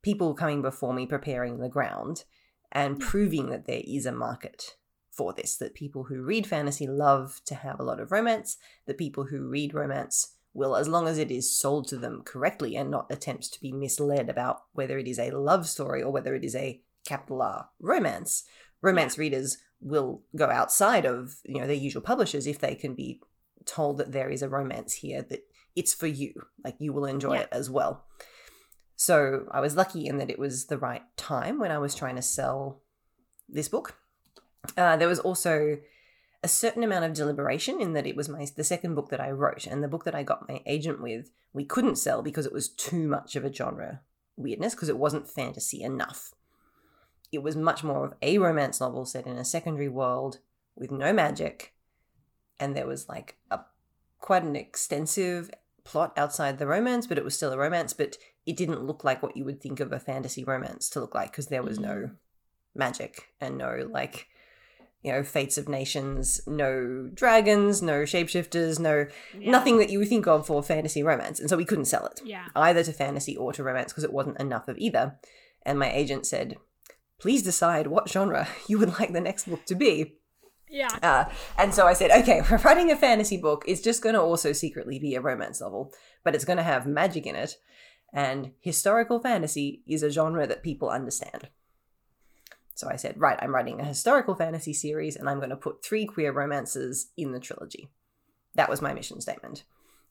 people coming before me preparing the ground and proving that there is a market for this, that people who read fantasy love to have a lot of romance, that people who read romance will, as long as it is sold to them correctly and not attempts to be misled about whether it is a love story or whether it is a capital R romance, romance yeah. readers will go outside of, you know, their usual publishers if they can be told that there is a romance here, that it's for you, like you will enjoy yeah. it as well. So I was lucky in that it was the right time when I was trying to sell this book. Uh, there was also a certain amount of deliberation in that it was my the second book that I wrote, and the book that I got my agent with, we couldn't sell because it was too much of a genre weirdness, because it wasn't fantasy enough. It was much more of a romance novel set in a secondary world with no magic, and there was like a quite an extensive plot outside the romance, but it was still a romance, but it didn't look like what you would think of a fantasy romance to look like because there was no magic and no like... you know, fates of nations, no dragons, no shapeshifters, no yeah. nothing that you would think of for fantasy romance. And so we couldn't sell it yeah. either to fantasy or to romance because it wasn't enough of either. And my agent said, please decide what genre you would like the next book to be. Yeah. Uh, and so I said, okay, we're writing a fantasy book. It's just going to also secretly be a romance novel, but it's going to have magic in it. And historical fantasy is a genre that people understand. So I said, right, I'm writing a historical fantasy series and I'm going to put three queer romances in the trilogy. That was my mission statement.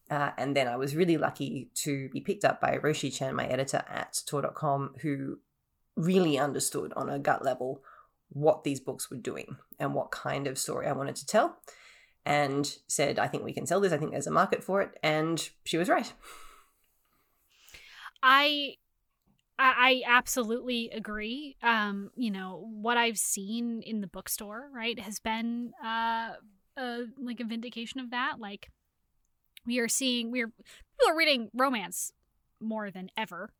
Uh, and then I was really lucky to be picked up by Roshi Chan, my editor at Tor dot com, who really understood on a gut level what these books were doing and what kind of story I wanted to tell, and said, I think we can sell this. I think there's a market for it. And she was right. I... I absolutely agree. Um, you know, what I've seen in the bookstore, right, has been uh, uh, like a vindication of that. Like we are seeing, we're people are reading romance more than ever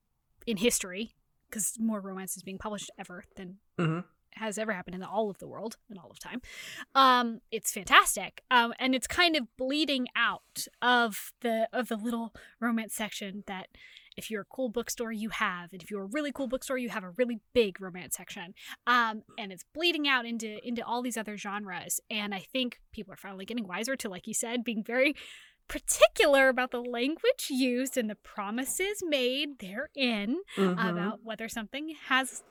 in history because more romance is being published ever than mm-hmm. has ever happened in all of the world and all of time. Um, it's fantastic. Um, and it's kind of bleeding out of the of the little romance section that, if you're a cool bookstore, you have. And if you're a really cool bookstore, you have a really big romance section. Um, and it's bleeding out into into all these other genres. And I think people are finally getting wiser to, like you said, being very particular about the language used and the promises made therein mm-hmm. about whether something has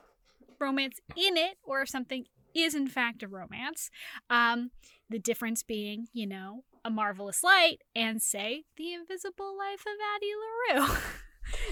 romance in it or if something is, in fact, a romance. Um, the difference being, you know, A Marvellous Light and, say, The Invisible Life of Addie LaRue.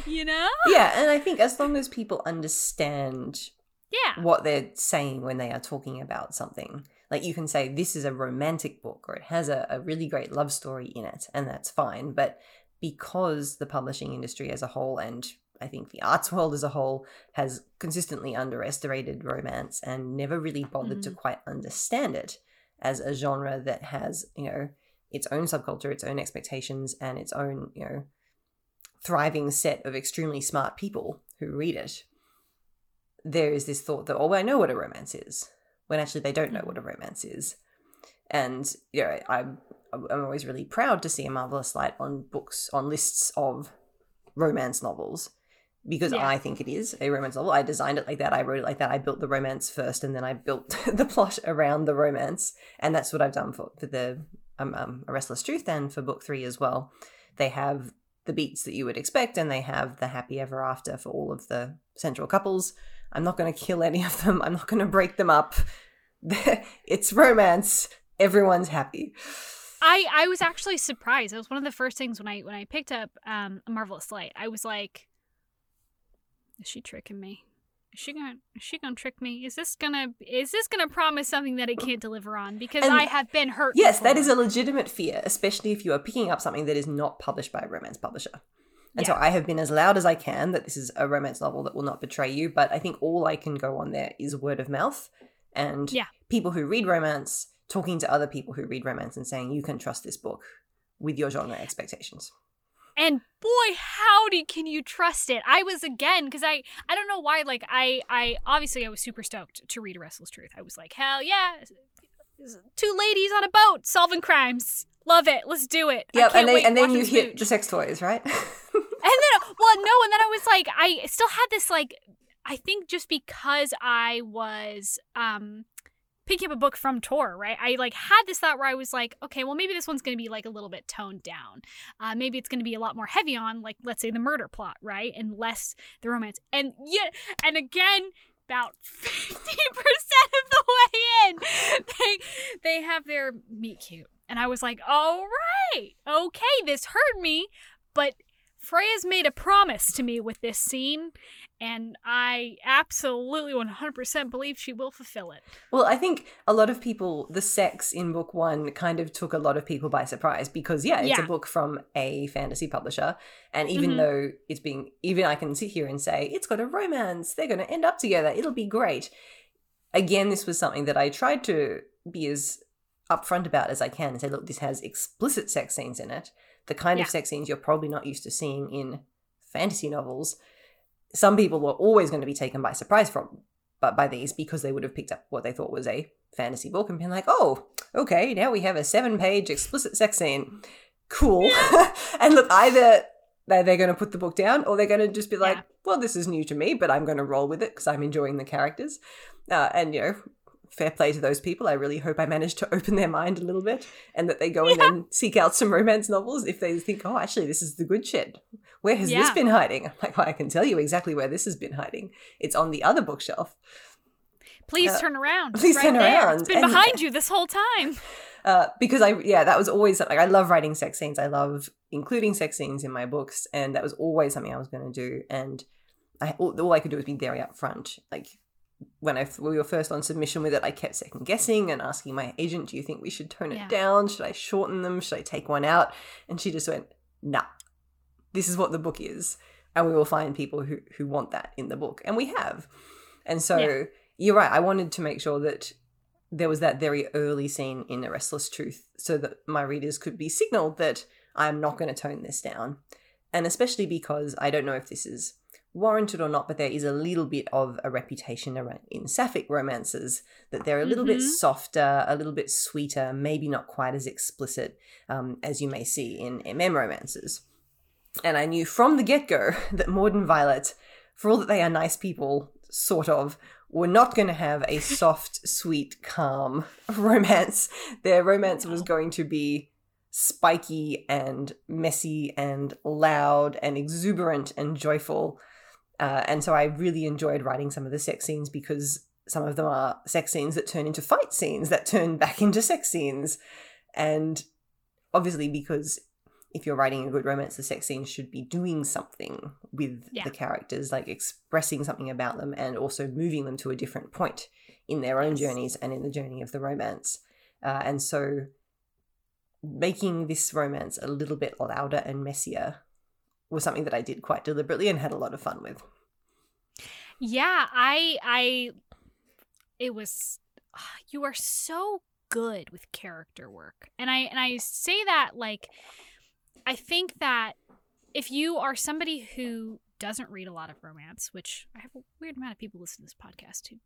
You know? Yeah, and I think as long as people understand yeah. what they're saying when they are talking about something, like you can say this is a romantic book or it has a, a really great love story in it, and that's fine. But because the publishing industry as a whole, and I think the arts world as a whole, has consistently underestimated romance and never really bothered mm-hmm. to quite understand it as a genre that has, you know, its own subculture, its own expectations, and its own, you know, thriving set of extremely smart people who read it, there is this thought that, oh, well, I know what a romance is, when actually they don't know what a romance is. And, you know, I, I'm always really proud to see A Marvellous Light on books, on lists of romance novels, because yeah. I think it is a romance novel. I designed it like that. I wrote it like that. I built the romance first, and then I built the plot around the romance. And that's what I've done for, for the um, um, A Restless Truth and for book three as well. They have the beats that you would expect, and they have the happy ever after for all of the central couples. I'm not going to kill any of them. I'm not going to break them up. It's romance. Everyone's happy. I, I was actually surprised. It was one of the first things when I when I picked up um, A Marvellous Light. I was like, "Is she tricking me? Is she gonna is she gonna trick me? Is this gonna is this gonna promise something that it can't deliver on?" Because and I have been hurt. Yes, before. That is a legitimate fear, especially if you are picking up something that is not published by a romance publisher. And yeah. so I have been as loud as I can that this is a romance novel that will not betray you. But I think all I can go on there is word of mouth and yeah. people who read romance talking to other people who read romance and saying, you can trust this book with your genre expectations. And boy, howdy, can you trust it? I was, again, because I, I don't know why, like, I, I obviously I was super stoked to read A Restless Truth. I was like, hell yeah, two ladies on a boat solving crimes. Love it. Let's do it. Yeah, and then, and then you hit food. The sex toys, right? And then, well, no, and then I was like, I still had this, like, I think just because I was... um. picking up a book from Tor, right? I like had this thought where I was like, okay, well, maybe this one's going to be like a little bit toned down. Uh, maybe it's going to be a lot more heavy on, like, let's say the murder plot, right? And less the romance. And yeah, and again, about fifty percent of the way in, they they have their meet cute. And I was like, all right, okay, this hurt me, but Freya's made a promise to me with this scene, and I absolutely one hundred percent believe she will fulfill it. Well, I think a lot of people, the sex in book one kind of took a lot of people by surprise because, yeah, it's yeah. a book from a fantasy publisher. And even mm-hmm. though it's being, even I can sit here and say, it's got a romance, they're going to end up together, it'll be great. Again, this was something that I tried to be as upfront about as I can and say, look, this has explicit sex scenes in it. The kind yeah. of sex scenes you're probably not used to seeing in fantasy novels. Some people were always going to be taken by surprise from, but by these because they would have picked up what they thought was a fantasy book and been like, oh, okay, now we have a seven-page explicit sex scene. Cool. Yeah. And look, either they're going to put the book down or they're going to just be like, yeah. well, this is new to me, but I'm going to roll with it because I'm enjoying the characters. Uh, and, you know, fair play to those people. I really hope I managed to open their mind a little bit and that they go yeah. in and seek out some romance novels if they think, oh, actually, this is the good shit. Where has yeah. this been hiding? I'm like, well, I can tell you exactly where this has been hiding. It's on the other bookshelf. Please uh, turn around. Please right turn there. Around. It's been and, behind you this whole time. Uh, because, I yeah, that was always something. Like, I love writing sex scenes. I love including sex scenes in my books. And that was always something I was going to do. And I, all, all I could do was be very upfront. Like, when I we were first on submission with it, I kept second guessing and asking my agent, do you think we should tone it yeah. down? Should I shorten them? Should I take one out? And she just went, nah, this is what the book is. And we will find people who, who want that in the book. And we have. And so yeah. you're right. I wanted to make sure that there was that very early scene in A Restless Truth so that my readers could be signaled that I'm not going to tone this down. And especially because I don't know if this is warranted or not, but there is a little bit of a reputation around in sapphic romances that they're a little mm-hmm. bit softer, a little bit sweeter, maybe not quite as explicit um, as you may see in M M romances. And I knew from the get-go that Maud and Violet, for all that they are nice people, sort of, were not going to have a soft, sweet, calm romance. Their romance was going to be spiky and messy and loud and exuberant and joyful. Uh, and so I really enjoyed writing some of the sex scenes because some of them are sex scenes that turn into fight scenes, that turn back into sex scenes. And obviously because if you're writing a good romance, the sex scenes should be doing something with yeah. the characters, like expressing something about them and also moving them to a different point in their own yes. journeys and in the journey of the romance. Uh, and so making this romance a little bit louder and messier was something that I did quite deliberately and had a lot of fun with. Yeah, I, I, it was, you are so good with character work. And I and I say that, like, I think that if you are somebody who doesn't read a lot of romance, which I have a weird amount of people listening to this podcast who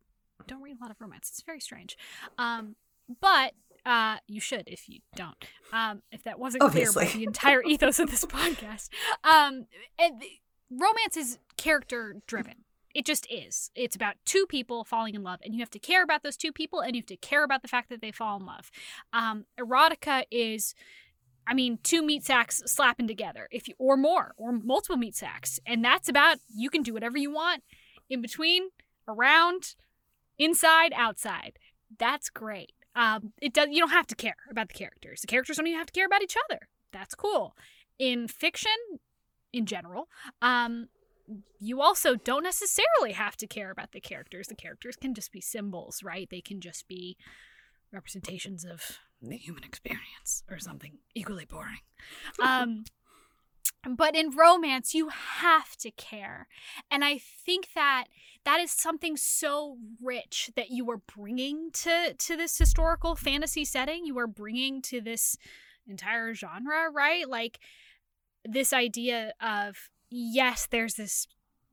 don't read a lot of romance. It's very strange. Um, but uh, you should if you don't. Um, if that wasn't Obviously. clear by the entire ethos of this podcast. Um, and romance is character driven. It just is. It's about two people falling in love, and you have to care about those two people, and you have to care about the fact that they fall in love. Um, erotica is, I mean, two meat sacks slapping together, if you, or more, or multiple meat sacks. And that's about, you can do whatever you want in between, around, inside, outside. That's great. Um, it does. You don't have to care about the characters. The characters don't even have to care about each other. That's cool. In fiction, in general, um, you also don't necessarily have to care about the characters. The characters can just be symbols, right? They can just be representations of the human experience or something equally boring. Um, but in romance, you have to care. And I think that that is something so rich that you are bringing to, to this historical fantasy setting. You are bringing to this entire genre, right? Like this idea of, yes, there's this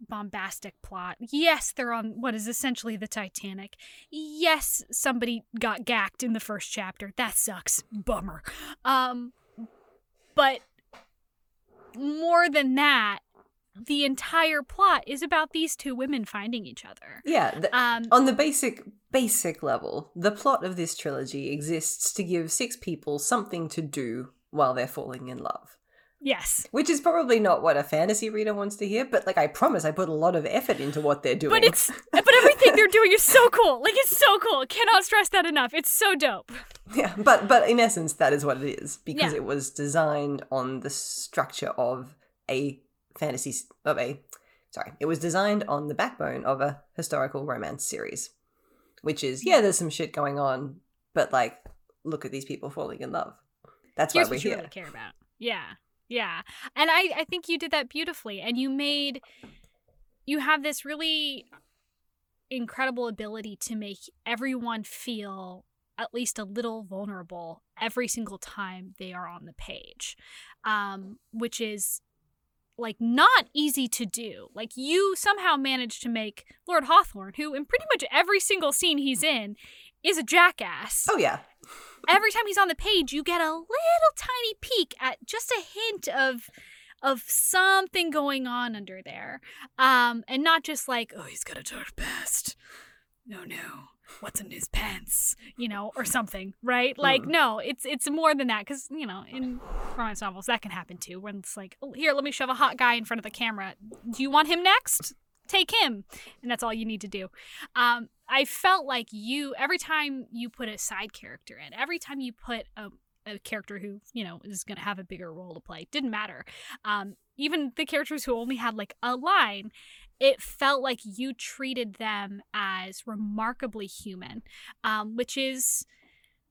bombastic plot. Yes, they're on what is essentially the Titanic. Yes, somebody got gacked in the first chapter. That sucks. Bummer. Um, but more than that, the entire plot is about these two women finding each other. Yeah. The, um, on the basic, basic level, the plot of this trilogy exists to give six people something to do while they're falling in love. Yes. Which is probably not what a fantasy reader wants to hear, but, like, I promise I put a lot of effort into what they're doing. But it's but everything they're doing is so cool. Like, it's so cool. Cannot stress that enough. It's so dope. Yeah, but but in essence, that is what it is, because yeah. it was designed on the structure of a fantasy of a sorry, it was designed on the backbone of a historical romance series, which is, yeah, there's some shit going on, but, like, look at these people falling in love. That's Here's why we're what you here. Really care about. Yeah. Yeah. And I, I think you did that beautifully. And you made, you have this really incredible ability to make everyone feel at least a little vulnerable every single time they are on the page, um, which is, like, not easy to do. Like, you somehow managed to make Lord Hawthorne, who in pretty much every single scene he's in is a jackass. Oh, yeah. Every time he's on the page, you get a little tiny peek at just a hint of of something going on under there. Um, and not just like, oh, he's got a dark past. No, no. What's in his pants? You know, or something, right? Like, mm. no, it's it's more than that. Because, you know, in romance novels, that can happen too. When it's like, oh, here, let me shove a hot guy in front of the camera. Do you want him next? Take him. And that's all you need to do. Um, I felt like you, every time you put a side character in, every time you put a, a character who, you know, is going to have a bigger role to play, didn't matter. Um, even the characters who only had, like, a line, it felt like you treated them as remarkably human, um, which is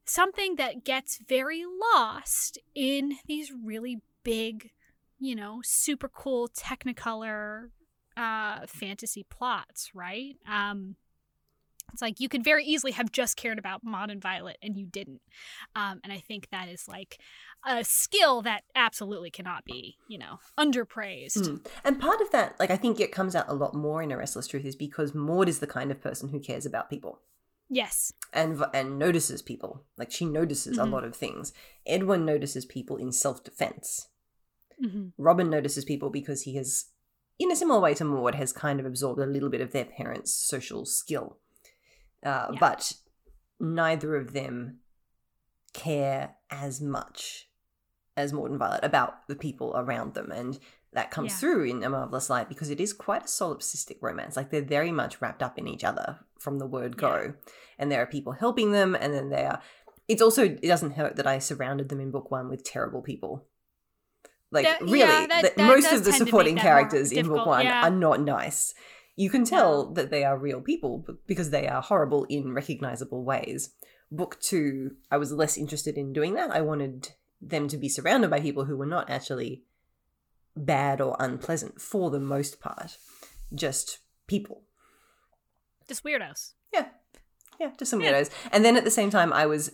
something that gets very lost in these really big, you know, super cool Technicolor uh, fantasy plots, right? Um, It's like you could very easily have just cared about Maud and Violet, and you didn't. Um, and I think that is, like, a skill that absolutely cannot be, you know, underpraised. Mm. And part of that, like, I think it comes out a lot more in A Restless Truth is because Maud is the kind of person who cares about people. Yes. And and notices people. Like, she notices mm-hmm. a lot of things. Edwin notices people in self-defense. Mm-hmm. Robin notices people because he has, in a similar way to Maud, has kind of absorbed a little bit of their parents' social skill. Uh, yeah. But neither of them care as much as Maud and Violet about the people around them. And that comes yeah. through in A Marvellous Light because it is quite a solipsistic romance. Like, they're very much wrapped up in each other from the word go. Yeah. And there are people helping them, and then they are – it's also – it doesn't hurt that I surrounded them in book one with terrible people. Like, that, really, yeah, that, that, that most of the supporting characters in book one yeah. are not nice. You can tell that they are real people because they are horrible in recognizable ways. Book two, I was less interested in doing that. I wanted them to be surrounded by people who were not actually bad or unpleasant for the most part. Just people. Just weirdos. Yeah. Yeah, just some yeah. weirdos. And then at the same time, I was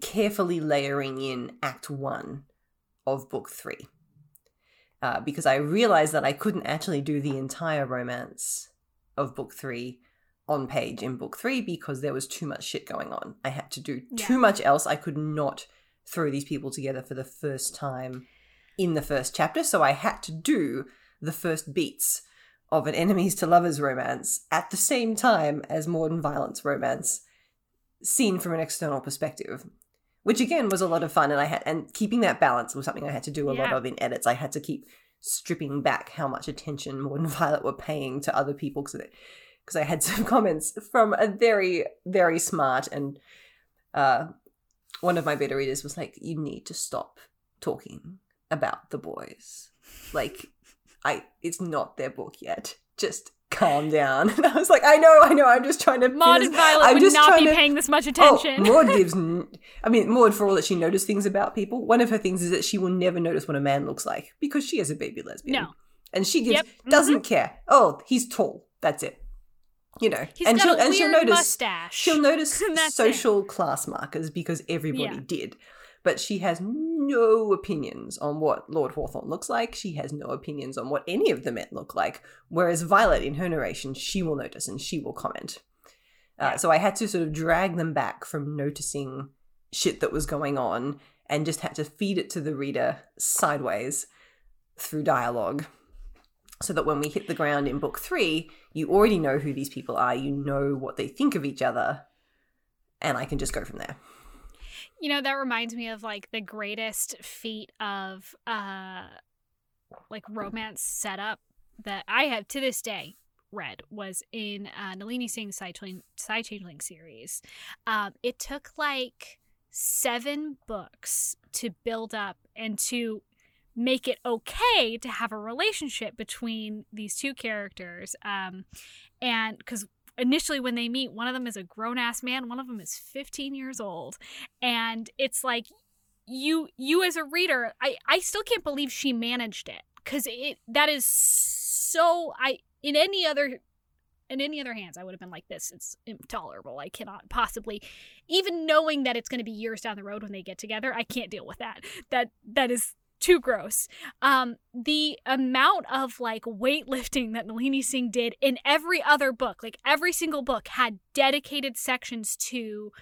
carefully layering in Act One of Book Three, uh, because I realized that I couldn't actually do the entire romance of Book Three on page in Book Three because there was too much shit going on. I had to do yeah. too much else. I could not throw these people together for the first time in the first chapter, so I had to do the first beats of an enemies to lovers romance at the same time as Maud and Violet's romance seen from an external perspective, which again was a lot of fun. And I had, and keeping that balance was something I had to do a yeah. lot of in edits. I had to keep stripping back how much attention Maud and Violet were paying to other people, because I had some comments from a very, very smart and uh, one of my beta readers was like, you need to stop talking about the boys. Like, I, it's not their book yet. Just calm down. And I was like, I know, I know. I'm just trying to. Maud and Violet I'm would not be to... paying this much attention. Oh, Maud gives. N- I mean, Maud, for all that she notices things about people, one of her things is that she will never notice what a man looks like because she is a baby lesbian. No, and she gives, yep. doesn't mm-hmm. care. Oh, he's tall. That's it. You know, he's and got she'll a weird and she'll notice mustache. She'll notice social it. class markers because everybody yeah. did. But she has no opinions on what Lord Hawthorne looks like. She has no opinions on what any of the men look like. Whereas Violet, in her narration, she will notice and she will comment. Uh, yeah. So I had to sort of drag them back from noticing shit that was going on and just had to feed it to the reader sideways through dialogue. So that when we hit the ground in book three, you already know who these people are. You know what they think of each other. And I can just go from there. You know, that reminds me of, like, the greatest feat of, uh, like, romance setup that I have to this day read was in uh, Nalini Singh's Psy-Changeling series. Um, it took, like, seven books to build up and to make it okay to have a relationship between these two characters. Um, and because... initially when they meet, one of them is a grown-ass man, one of them is fifteen years old, and it's like you you as a reader, I, I still can't believe she managed it, because it that is so I in any other in any other hands I would have been like, this it's intolerable, I cannot possibly, even knowing that it's going to be years down the road when they get together, I can't deal with that that that is too gross. Um, the amount of, like, weightlifting that Nalini Singh did in every other book, like every single book had dedicated sections to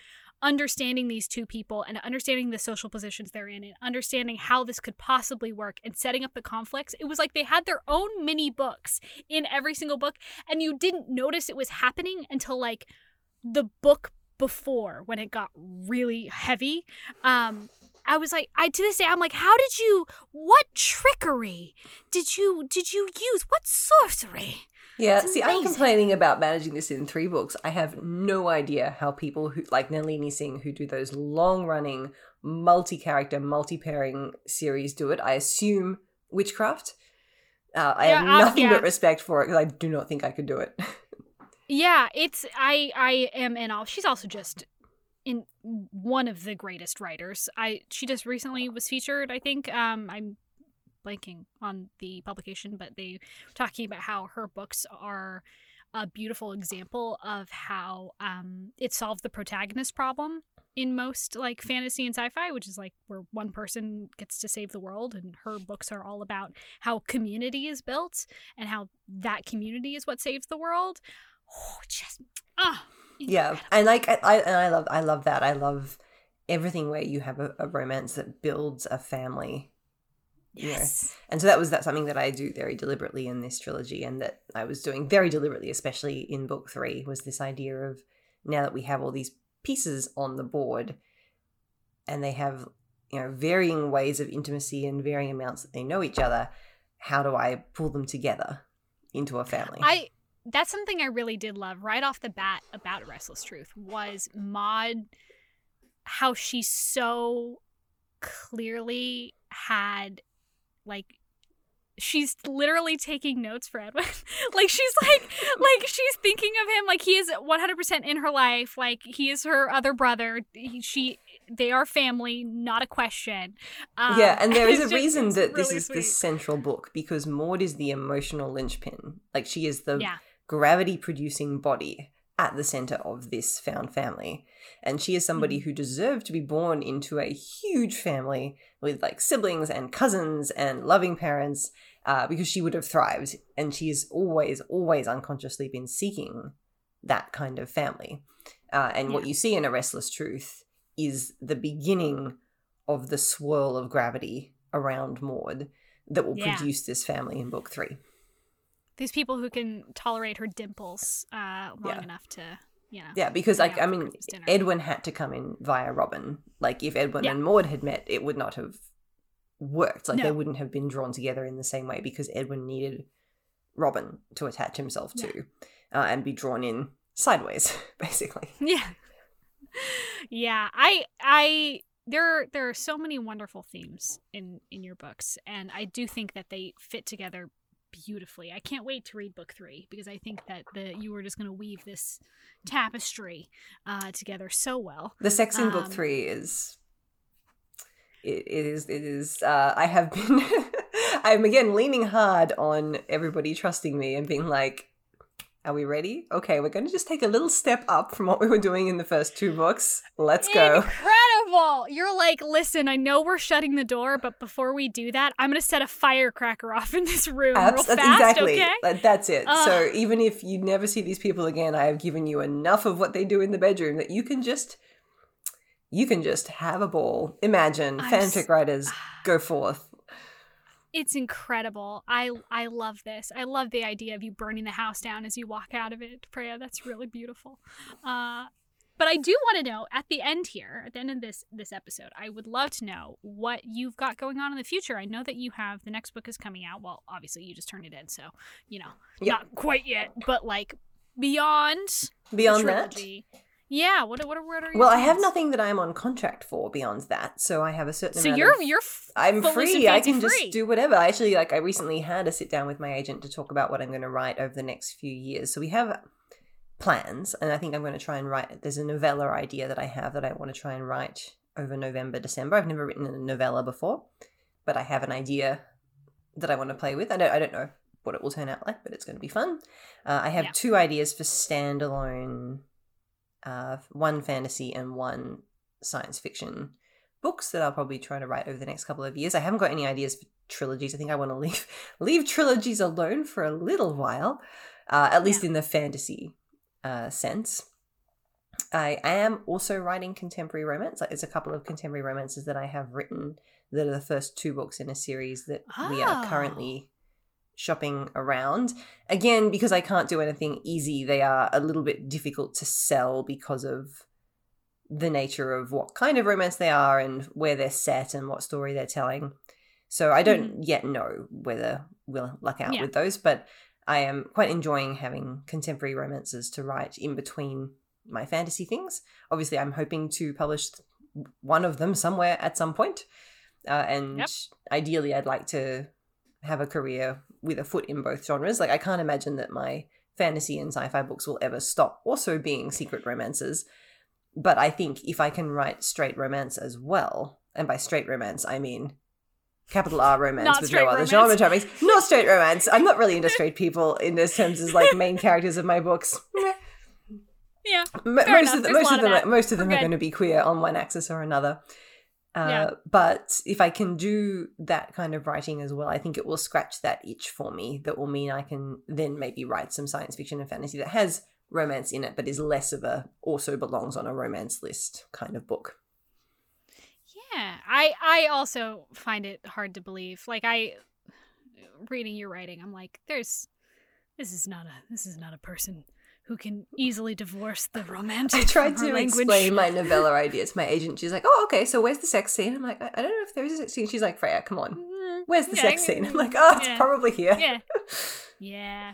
understanding these two people and understanding the social positions they're in and understanding how this could possibly work and setting up the conflicts. It was like they had their own mini books in every single book, and you didn't notice it was happening until, like, the book before, when it got really heavy. Um, I was like, I to this day, I'm like, how did you, what trickery did you, did you use? What sorcery? Yeah, see, I'm complaining about managing this in three books. I have no idea how people who, like Nalini Singh, who do those long-running, multi-character, multi-pairing series do it. I assume witchcraft. Uh, I yeah, have nothing uh, yeah. but respect for it, because I do not think I could do it. yeah, it's, I, I am in all, she's also just... in one of the greatest writers. I she just recently was featured, I think. Um, I'm blanking on the publication, but they were talking about how her books are a beautiful example of how um, it solved the protagonist problem in most, like, fantasy and sci-fi, which is, like, where one person gets to save the world, and her books are all about how community is built and how that community is what saves the world. Oh, just... ah. Oh. Yeah, and like I, I, and I love, I love that. I love everything where you have a, a romance that builds a family. Yes, you know? And so that was that something that I do very deliberately in this trilogy, and that I was doing very deliberately, especially in book three, was this idea of, now that we have all these pieces on the board, and they have, you know, varying ways of intimacy and varying amounts that they know each other, how do I pull them together into a family? I. That's something I really did love right off the bat about Restless Truth was Maud, how she so clearly had, like, she's literally taking notes for Edwin. like, she's like, like, she's thinking of him. Like, he is one hundred percent in her life. Like, he is her other brother. He, she, they are family, not a question. Um, yeah, and there is a reason just, that this really is sweet. The central book, because Maud is the emotional linchpin. Like, she is the... Yeah. gravity-producing body at the center of this found family. And she is somebody who deserved to be born into a huge family with like siblings and cousins and loving parents, uh, because she would have thrived. And she has always, always unconsciously been seeking that kind of family. Uh, and yeah. what you see in A Restless Truth is the beginning of the swirl of gravity around Maud that will yeah. produce this family in book three. These people who can tolerate her dimples uh, long yeah. enough to, you know. Yeah, because, like, I mean, Edwin had to come in via Robin. Like, if Edwin yeah. and Maud had met, it would not have worked. Like, no. they wouldn't have been drawn together in the same way because Edwin needed Robin to attach himself to yeah. uh, and be drawn in sideways, basically. Yeah. Yeah, I... I... There, there are so many wonderful themes in, in your books, and I do think that they fit together beautifully. I can't wait to read book three because I think that the you were just going to weave this tapestry uh, together so well. The sex in um, book three is it, it is it is. Uh, I have been. I'm again leaning hard on everybody trusting me and being like, "Are we ready? Okay, we're going to just take a little step up from what we were doing in the first two books. Let's go." Incredible! You're like, listen, I know we're shutting the door, but before we do that, I'm going to set a firecracker off in this room Abs- real fast, exactly. okay? That's it. Uh, so even if you never see these people again, I have given you enough of what they do in the bedroom that you can just, you can just have a ball. Imagine, I'm fanfic s- writers, go forth. It's incredible. I I love this. I love the idea of you burning the house down as you walk out of it, Freya. That's really beautiful. Uh, but I do want to know, at the end here, at the end of this this episode, I would love to know what you've got going on in the future. I know that you have, the next book is coming out. Well, obviously you just turned it in, so, you know, yep. not quite yet. But, like, beyond Beyond trilogy, that? Yeah, what what, what are you? Well, plans? I have nothing that I'm on contract for beyond that, so I have a certain. So amount you're of, you're. F- I'm free. I can free. just do whatever. I actually, like, I recently had a sit down with my agent to talk about what I'm going to write over the next few years. So we have plans, and I think I'm going to try and write. There's a novella idea that I have that I want to try and write over November, December. I've never written a novella before, but I have an idea that I want to play with. I don't. I don't know what it will turn out like, but it's going to be fun. Uh, I have yeah. two ideas for standalone. Uh, one fantasy and one science fiction books that I'll probably try to write over the next couple of years. I haven't got any ideas for trilogies. I think I want to leave leave trilogies alone for a little while, uh, at least yeah. in the fantasy uh, sense. I, I am also writing contemporary romance. Like, there's a couple of contemporary romances that I have written that are the first two books in a series that oh. we are currently shopping around. Again, because I can't do anything easy, they are a little bit difficult to sell because of the nature of what kind of romance they are and where they're set and what story they're telling. So I don't mm. yet know whether we'll luck out yeah. with those, but I am quite enjoying having contemporary romances to write in between my fantasy things. Obviously, I'm hoping to publish one of them somewhere at some point. Uh, and yep. ideally, I'd like to have a career with a foot in both genres. Like, I can't imagine that my fantasy and sci-fi books will ever stop also being secret romances. But I think if I can write straight romance as well, and by straight romance, I mean capital R romance not with no other romance. Genre topics, not straight romance. I'm not really into straight people in those terms as, like, main characters of my books. Yeah, M- most, of the, most, of them, most of them, most of them are going to be queer on one axis or another. Uh, yeah. But if I can do that kind of writing as well, I think it will scratch that itch for me. That will mean I can then maybe write some science fiction and fantasy that has romance in it, but is less of a also belongs on a romance list kind of book. Yeah, I, I also find it hard to believe. Like, I, reading your writing, I'm like, there's, this is not a, this is not a person who can easily divorce the romantic. I tried to language. explain my novella idea to my agent. She's like, "Oh, okay, so where's the sex scene?" I'm like, I, I don't know if there is a sex scene. She's like, "Freya, come on. Where's the yeah, sex scene?" I'm like, "Oh, yeah. it's probably here." Yeah. Yeah.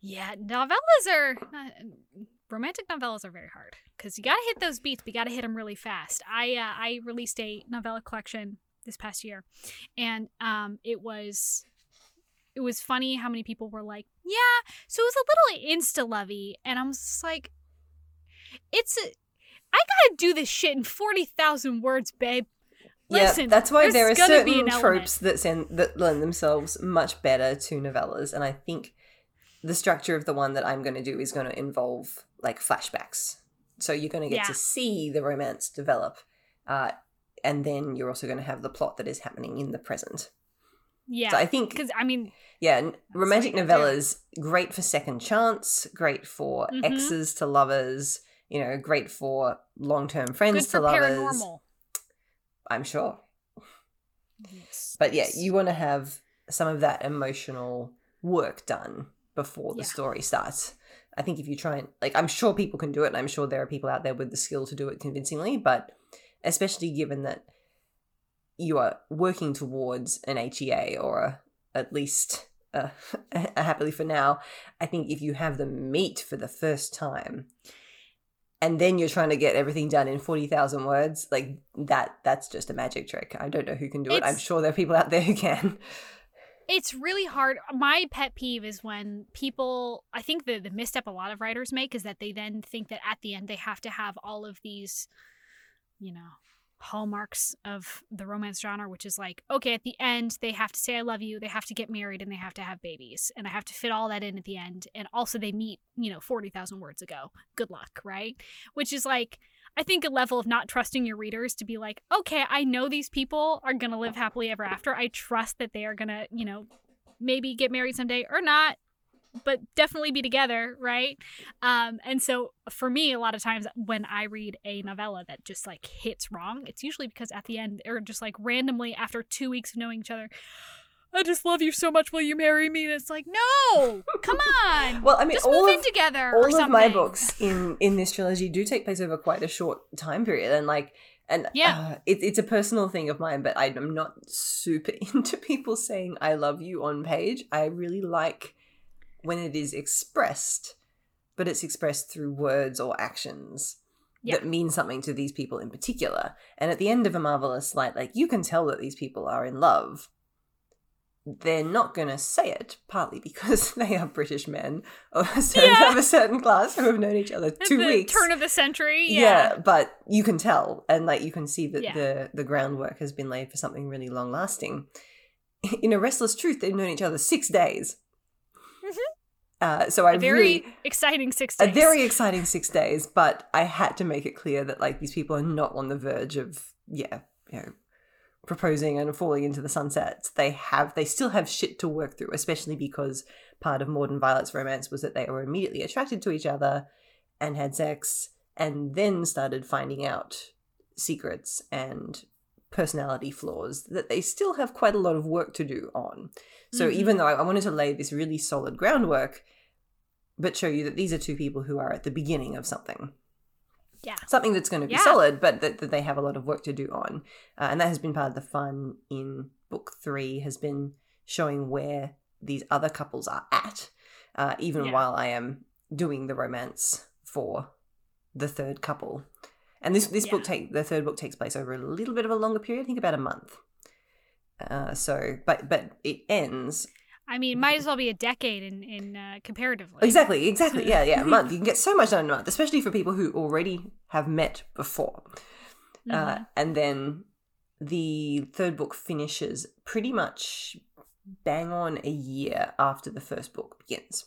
Yeah. Novellas are, uh, romantic novellas are very hard because you got to hit those beats, but you got to hit them really fast. I, uh, I released a novella collection this past year, and um, it was... It was funny how many people were like, yeah, so it was a little insta-lovey. And I'm just like, it's a, I gotta do this shit in forty thousand words, babe. Listen, yeah, that's why there are certain tropes that, send, that lend themselves much better to novellas. And I think the structure of the one that I'm going to do is going to involve like flashbacks. So you're going to get yeah. to see the romance develop. Uh, and then you're also going to have the plot that is happening in the present. Yeah. So I think, because I mean, yeah, romantic novellas, great for second chance, great for mm-hmm. exes to lovers, you know, great for long-term friends to lovers. Paranormal. I'm sure. Yes. But yeah, you want to have some of that emotional work done before the yeah. story starts. I think if you try and, like, I'm sure people can do it, and I'm sure there are people out there with the skill to do it convincingly, but especially given that you are working towards an H E A or a, at least a, a happily for now, I think if you have the meat for the first time and then you're trying to get everything done in forty thousand words, like that, that's just a magic trick. I don't know who can do it's, it. I'm sure there are people out there who can. It's really hard. My pet peeve is when people, I think the, the misstep a lot of writers make is that they then think that at the end they have to have all of these, you know, hallmarks of the romance genre, which is like, okay, at the end they have to say I love you, they have to get married, and they have to have babies, and I have to fit all that in at the end, and also they meet, you know, forty thousand words ago, good luck, right? Which is like, I think, a level of not trusting your readers to be like, okay, I know these people are gonna live happily ever after, I trust that they are gonna, you know, maybe get married someday or not, but definitely be together, right? Um, and so for me, a lot of times when I read a novella that just like hits wrong, it's usually because at the end, or just like randomly after two weeks of knowing each other, I just love you so much, will you marry me? And it's like, no, come on. Well, I mean, just all move of, in together all or something. Of my books in, in this trilogy do take place over quite a short time period. And like, and yeah. uh, it, it's a personal thing of mine, but I'm not super into people saying I love you on page. I really like when it is expressed, but it's expressed through words or actions yeah. that mean something to these people in particular. And at the end of A Marvellous Light, like, you can tell that these people are in love. They're not going to say it, partly because they are British men of a certain, yeah. of a certain class who have known each other two the weeks. Turn of the century. Yeah. yeah. But you can tell, and like you can see that yeah. the, the groundwork has been laid for something really long lasting. In A Restless Truth, they've known each other six days. Uh, so I a very really, exciting six days. A very exciting six days, but I had to make it clear that like these people are not on the verge of yeah, you know, proposing and falling into the sunsets. They have they still have shit to work through, especially because part of Maud and Violet's romance was that they were immediately attracted to each other and had sex and then started finding out secrets and personality flaws that they still have quite a lot of work to do on. So mm-hmm. even though I wanted to lay this really solid groundwork, but show you that these are two people who are at the beginning of something. Yeah. Something that's going to be yeah. solid, but that, that they have a lot of work to do on. Uh, and that has been part of the fun in book three, has been showing where these other couples are at, uh, even yeah. while I am doing the romance for the third couple. And this this yeah. book take the third book takes place over a little bit of a longer period, I think about a month. Uh, so, but but it ends. I mean, might as well be a decade in in uh, comparatively. Exactly, exactly. Yeah, yeah, a month. You can get so much done in a month, especially for people who already have met before. Mm-hmm. Uh, and then the third book finishes pretty much bang on a year after the first book begins.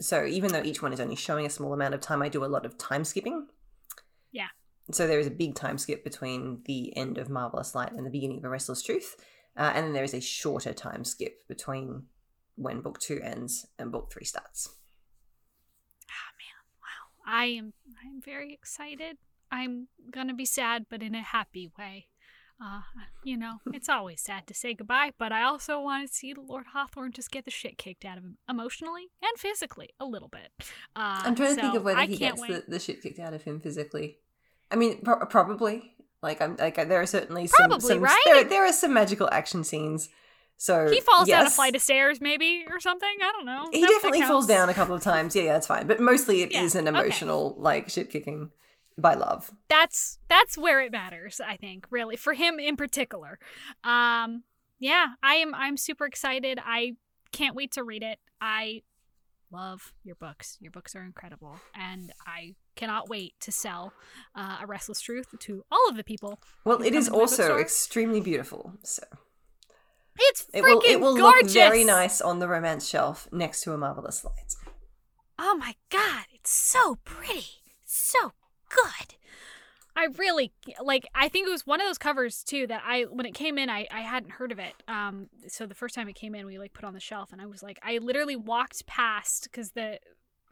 So even though each one is only showing a small amount of time, I do a lot of time skipping. Yeah. So there is a big time skip between the end of Marvellous Light and the beginning of A Restless Truth. Uh, and then there is a shorter time skip between when book two ends and book three starts. Ah, man. Wow. I am I'm very excited. I'm going to be sad, but in a happy way. Uh, you know, it's always sad to say goodbye, but I also want to see Lord Hawthorne just get the shit kicked out of him emotionally and physically a little bit. Uh, I'm trying to so think of whether I he gets the, the shit kicked out of him physically. I mean, pro- probably. Like, I'm like, there are certainly some. Probably, some right? There, there are some magical action scenes. So he falls yes. down a flight of stairs, maybe, or something. I don't know. He that definitely falls down a couple of times. Yeah, yeah, that's fine. But mostly, it yeah. is an emotional, okay. like, shit kicking by love. That's that's where it matters, I think, really, for him in particular. Um, yeah, I am. I'm super excited. I can't wait to read it. I love your books. Your books are incredible, and I cannot wait to sell uh, A Restless Truth to all of the people. Well, it is also extremely beautiful. So It's freaking it will, it will gorgeous. Look very nice on the romance shelf next to A Marvellous Light. Oh my god, it's so pretty. So good. I really, like, I think it was one of those covers, too, that I, when it came in, I, I hadn't heard of it. Um, so the first time it came in, we, like, put on the shelf, and I was like, I literally walked past, because the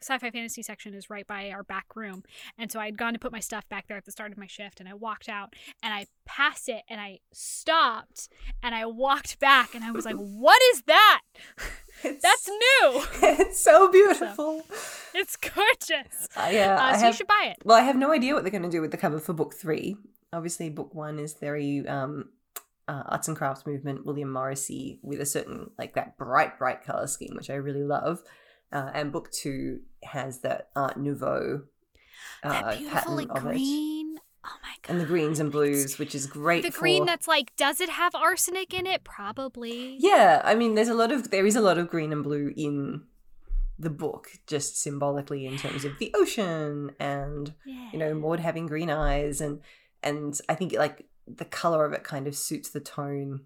sci-fi fantasy section is right by our back room, and so I had gone to put my stuff back there at the start of my shift, and I walked out, and I passed it, and I stopped, and I walked back, and I was like, what is that? It's, That's new. It's so beautiful. So, it's gorgeous. Uh, yeah, uh, so have, you should buy it. Well, I have no idea what they're going to do with the cover for book three. Obviously, book one is very um, uh, arts and crafts movement, William Morrissey, with a certain, like, that bright, bright color scheme, which I really love. Uh, and book two has that Art Nouveau uh, that beautiful, pattern like, of green. It. Oh my god! And the greens and blues, which is great. The for... green that's like, does it have arsenic in it? Probably. Yeah, I mean, there's a lot of there is a lot of green and blue in the book, just symbolically in terms of the ocean and yeah. you know, Maud having green eyes, and and I think like the color of it kind of suits the tone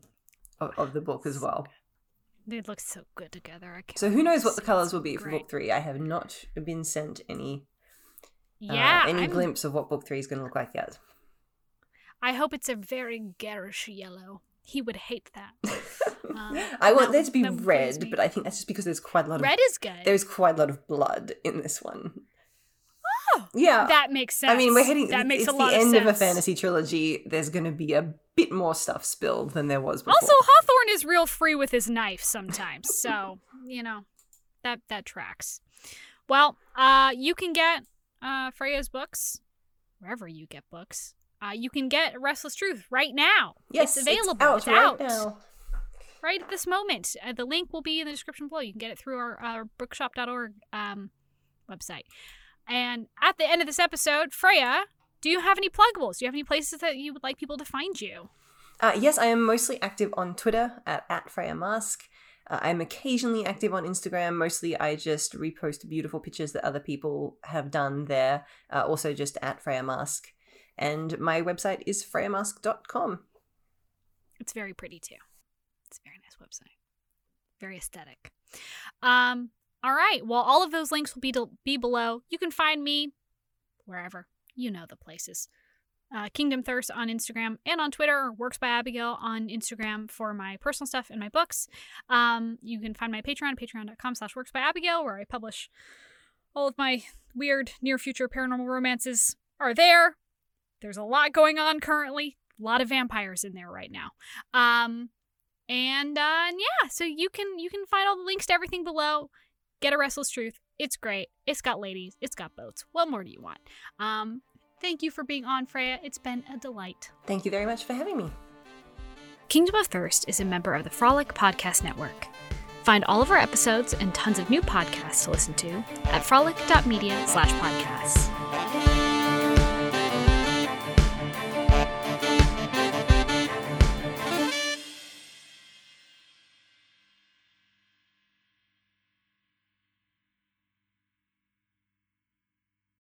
of, of the book as well. They look so good together. I can't so who knows what the colors will be for great. Book three? I have not been sent any, yeah, uh, any I'm... glimpse of what book three is going to look like yet. I hope it's a very garish yellow. He would hate that. um, I want there to be red, but I think that's just because there's quite a lot of red is good. There's quite a lot of blood in this one. Oh, yeah, that makes sense. I mean, we're heading. That makes it's a lot of sense. The end of a fantasy trilogy. There's going to be a bit more stuff spilled than there was before. Also, Hawthorne is real free with his knife sometimes, so you know that that tracks. Well, uh, you can get uh, Freya's books wherever you get books. Uh, you can get A Restless Truth right now. Yes, it's available. It's out, it's out. Right now. Right at this moment, uh, the link will be in the description below. You can get it through our, our bookshop dot org um, website. And at the end of this episode, Freya, do you have any pluggables? Do you have any places that you would like people to find you? Uh, yes, I am mostly active on Twitter at, at Freya Marske. Uh, I'm occasionally active on Instagram. Mostly I just repost beautiful pictures that other people have done there. Uh, also just at Freya Marske. And my website is freya marske dot com. It's very pretty too. It's a very nice website. Very aesthetic. Um, all right. Well, all of those links will be, del- be below. You can find me wherever. You know the places. Uh, Kingdom Thirst on Instagram and on Twitter, or Works by Abigail on Instagram for my personal stuff and my books. Um, you can find my Patreon, patreon dot com slash works by abigail, where I publish all of my weird near future paranormal romances are there. There's a lot going on currently. A lot of vampires in there right now. Um, and, uh, and yeah, so you can you can find all the links to everything below. Get A Restless Truth. It's great. It's got ladies. It's got boats. What more do you want? Um, thank you for being on, Freya. It's been a delight. Thank you very much for having me. Kingdom of Thirst is a member of the Frolic Podcast Network. Find all of our episodes and tons of new podcasts to listen to at frolic dot media slash podcasts.